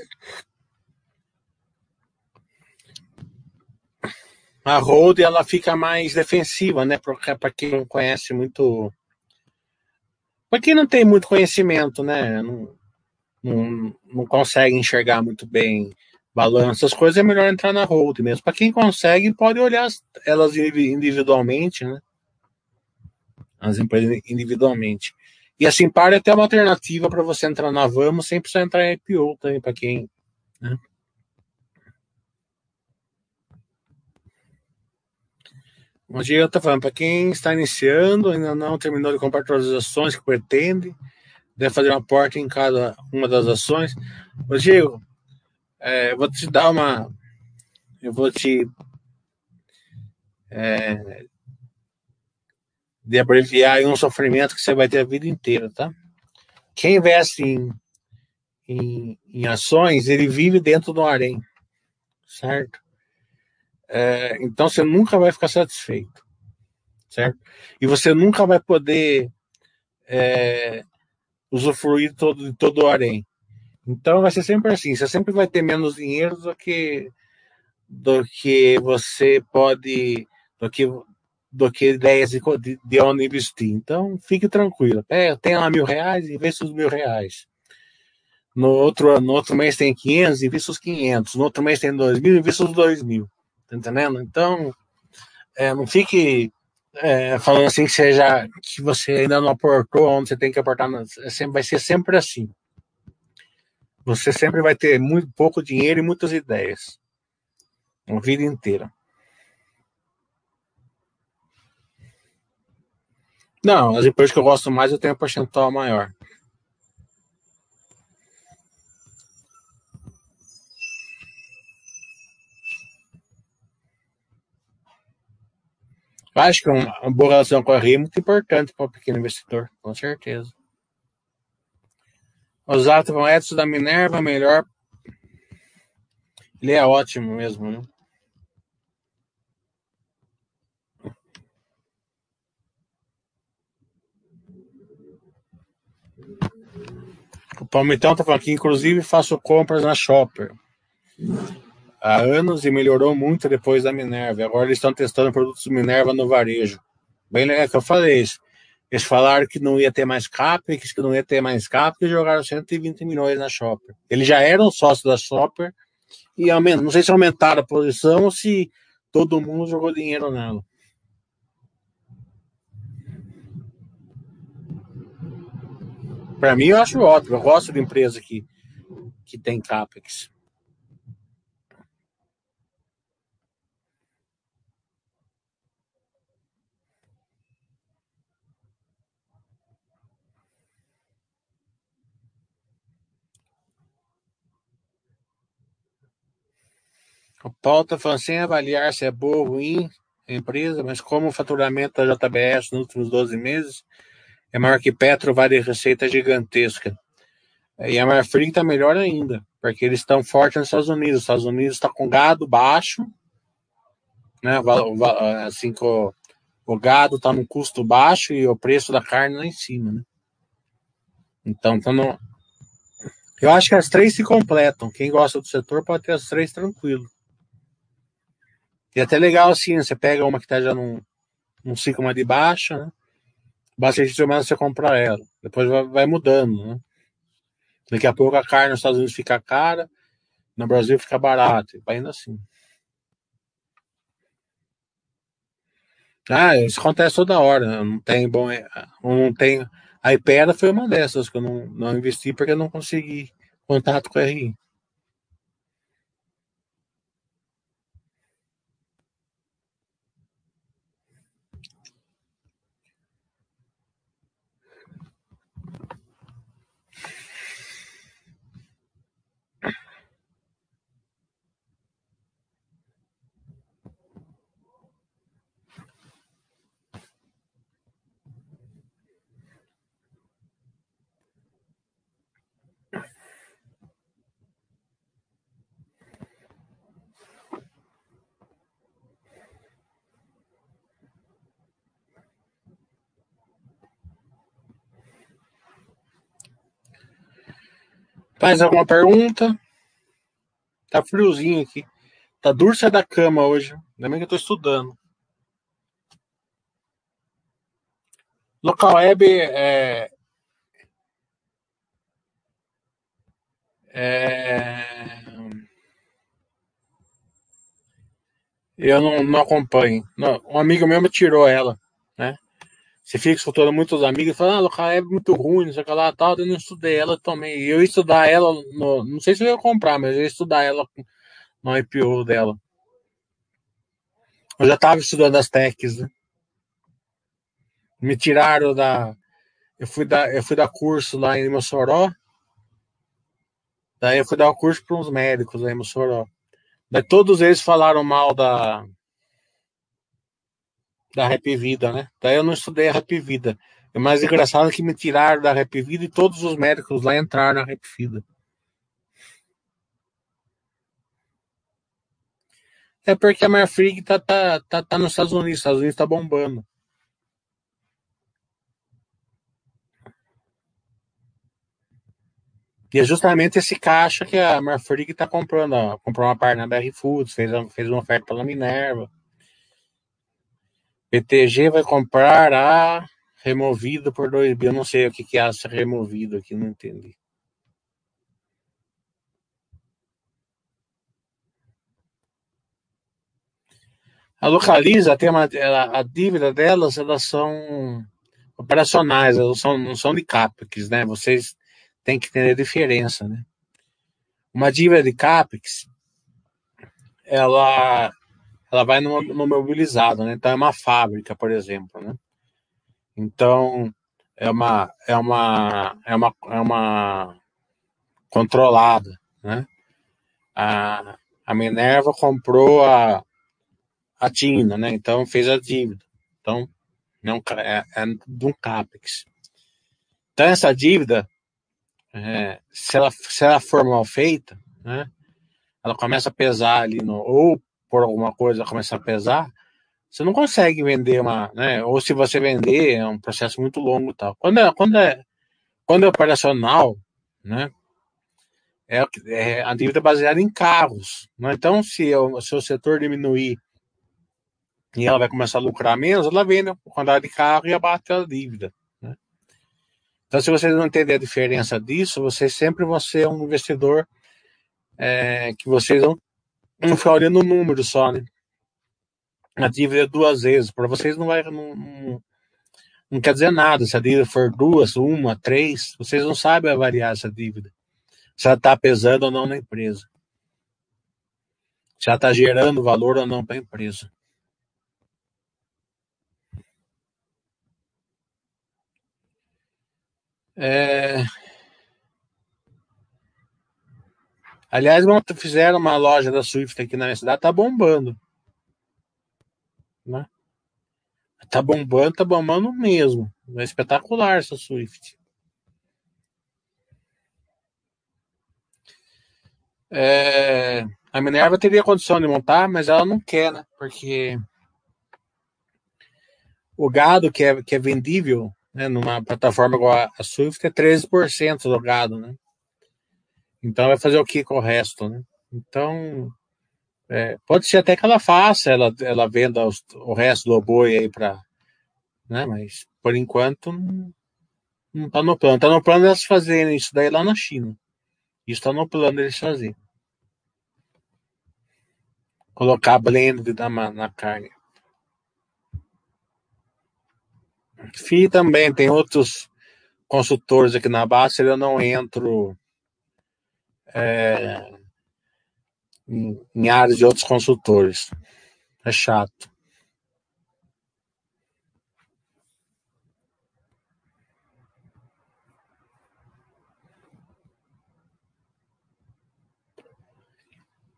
A Hold, ela fica mais defensiva, né? Para quem não conhece muito... Para quem não tem muito conhecimento, né? Não consegue enxergar muito bem... balança, as coisas, é melhor entrar na Hold mesmo. Para quem consegue, pode olhar elas individualmente, né? As empresas individualmente. E assim, para até uma alternativa para você entrar na Vamos, sem precisar entrar em IPO também, para quem, né? O Rodrigo está falando, para quem está iniciando, ainda não terminou de comprar todas as ações que pretende, deve fazer um aporte em cada uma das ações. Rodrigo, Eu vou te abreviar aí um sofrimento que você vai ter a vida inteira, tá? Quem investe em ações, ele vive dentro do harém, certo? Então você nunca vai ficar satisfeito, certo? E você nunca vai poder usufruir todo o harém. Então vai ser sempre assim, você sempre vai ter menos dinheiro do que você pode, do que ideias de onde investir. Então fique tranquilo, tem lá R$1.000, investe os R$1.000. No outro mês tem 500, investe os 500. No outro mês tem 2.000, investe os 2.000. Tá entendendo? Então não fique falando assim que você ainda não aportou onde você tem que aportar. Vai ser sempre assim. Você sempre vai ter muito pouco dinheiro e muitas ideias. A vida inteira. Não, as empresas que eu gosto mais, eu tenho um percentual maior. Eu acho que uma boa relação com a RI é muito importante para o pequeno investidor, com certeza. Os atos da Minerva, melhor. Ele é ótimo mesmo, né? O Palmitão tá falando que, inclusive, faço compras na Shopper há anos e melhorou muito depois da Minerva. Agora eles estão testando produtos Minerva no varejo. Bem legal que eu falei isso. Eles falaram que não ia ter mais CAPEX, e jogaram 120 milhões na Shopper. Eles já eram sócios da Shopper, e não sei se aumentaram a posição ou se todo mundo jogou dinheiro nela. Para mim, eu acho ótimo. Eu gosto de empresa que tem CAPEX. O Paulo está falando, sem avaliar se é boa ou ruim a empresa, mas como o faturamento da JBS nos últimos 12 meses é maior que Petro, Vale, receita gigantesca. E a Marfrig está melhor ainda, porque eles estão fortes nos Estados Unidos. Os Estados Unidos está com gado baixo, né? Assim, o gado está num custo baixo e o preço da carne lá em cima, né? Então, eu acho que as três se completam. Quem gosta do setor pode ter as três tranquilo. E até legal assim, né? Você pega uma que está já num ciclo mais de baixa, né? Bastante semana você comprar ela. Depois vai mudando, né? Daqui a pouco a carne nos Estados Unidos fica cara, no Brasil fica barato, vai indo assim. Ah, isso acontece toda hora. Não tem. A Ipera foi uma dessas que eu não investi porque eu não consegui contato com a RI. Mais alguma pergunta? Tá friozinho aqui. Tá duro sair da cama hoje. Ainda bem que eu tô estudando. Local Web eu não acompanho. Não, um amigo meu me tirou ela, né? Você fica escutando muitos amigos falando, ah, local web é muito ruim, não sei o que lá, tal. Eu não estudei ela também. E eu ia estudar ela, não sei se eu ia comprar, mas eu ia estudar ela no IPO dela. Eu já estava estudando as techs, né? Me tiraram da... Eu fui dar curso lá em Mossoró. Daí eu fui dar o curso para uns médicos lá em Mossoró. Daí todos eles falaram mal da Rap Vida, né? Daí eu não estudei a Rap Vida. O mais engraçado é que me tiraram da Rap Vida e todos os médicos lá entraram na Rap Vida. É porque a Marfrig tá nos Estados Unidos. Os Estados Unidos tá bombando. E é justamente esse caixa que a Marfrig tá comprando. Ó. Comprou uma parte na BR Foods, fez uma oferta pela Minerva. PTG vai comprar a Removido por 2 bi. Eu não sei o que é essa Removido aqui, não entendi. A Localiza, a dívida delas, elas são operacionais, elas não são de CAPEX, né? Vocês têm que entender a diferença, né? Uma dívida de CAPEX, ela vai no mobilizado, né? Então, é uma fábrica, por exemplo, né? Então, é uma controlada, né? A Minerva comprou a Tina, né? Então, fez a dívida. Então, não, é de um CAPEX. Então, essa dívida, se ela for mal feita, né? Ela começa a pesar ali no... Ou por alguma coisa começar a pesar, você não consegue vender uma, né? Ou se você vender, é um processo muito longo, tal. Quando é operacional, né? É a dívida baseada em carros, né? Então, se o setor diminuir e ela vai começar a lucrar menos, ela vende a quantidade de carro e abate a dívida, né? Então, se vocês não entenderem a diferença disso, vocês sempre vão ser um investidor que vocês vão ficar olhando o número só, né? A dívida é 2 vezes. Para vocês não quer dizer nada. Se a dívida for 2, 1, 3, vocês não sabem avaliar essa dívida. Se ela está pesando ou não na empresa. Se ela está gerando valor ou não para a empresa. Aliás, fizeram uma loja da Swift aqui na minha cidade, tá bombando. Né? Tá bombando mesmo. É espetacular essa Swift. A Minerva teria condição de montar, mas ela não quer, né? Porque o gado que é vendível, né, numa plataforma igual a Swift, é 13% do gado, né? Então vai fazer o que com o resto, né? Então pode ser até que ela faça, ela venda o resto do boi aí para, né? Mas por enquanto não tá no plano. Tá no plano deles fazerem isso daí lá na China. Isso tá no plano deles fazerem. Colocar blend na carne. FII também, tem outros consultores aqui na Bastter, eu não entro em áreas de outros consultores. É chato.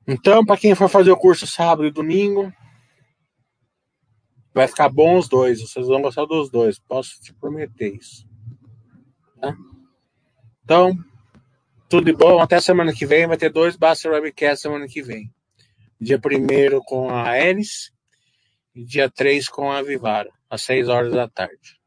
Então, para quem for fazer o curso sábado e domingo, vai ficar bom os dois. Vocês vão gostar dos dois. Posso te prometer isso. Tá? Então, tudo de bom. Até semana que vem. Vai ter 2 Bastter Webcast semana que vem. Dia 1º com a Eris e dia 3 com a Vivara, às 6 horas da tarde.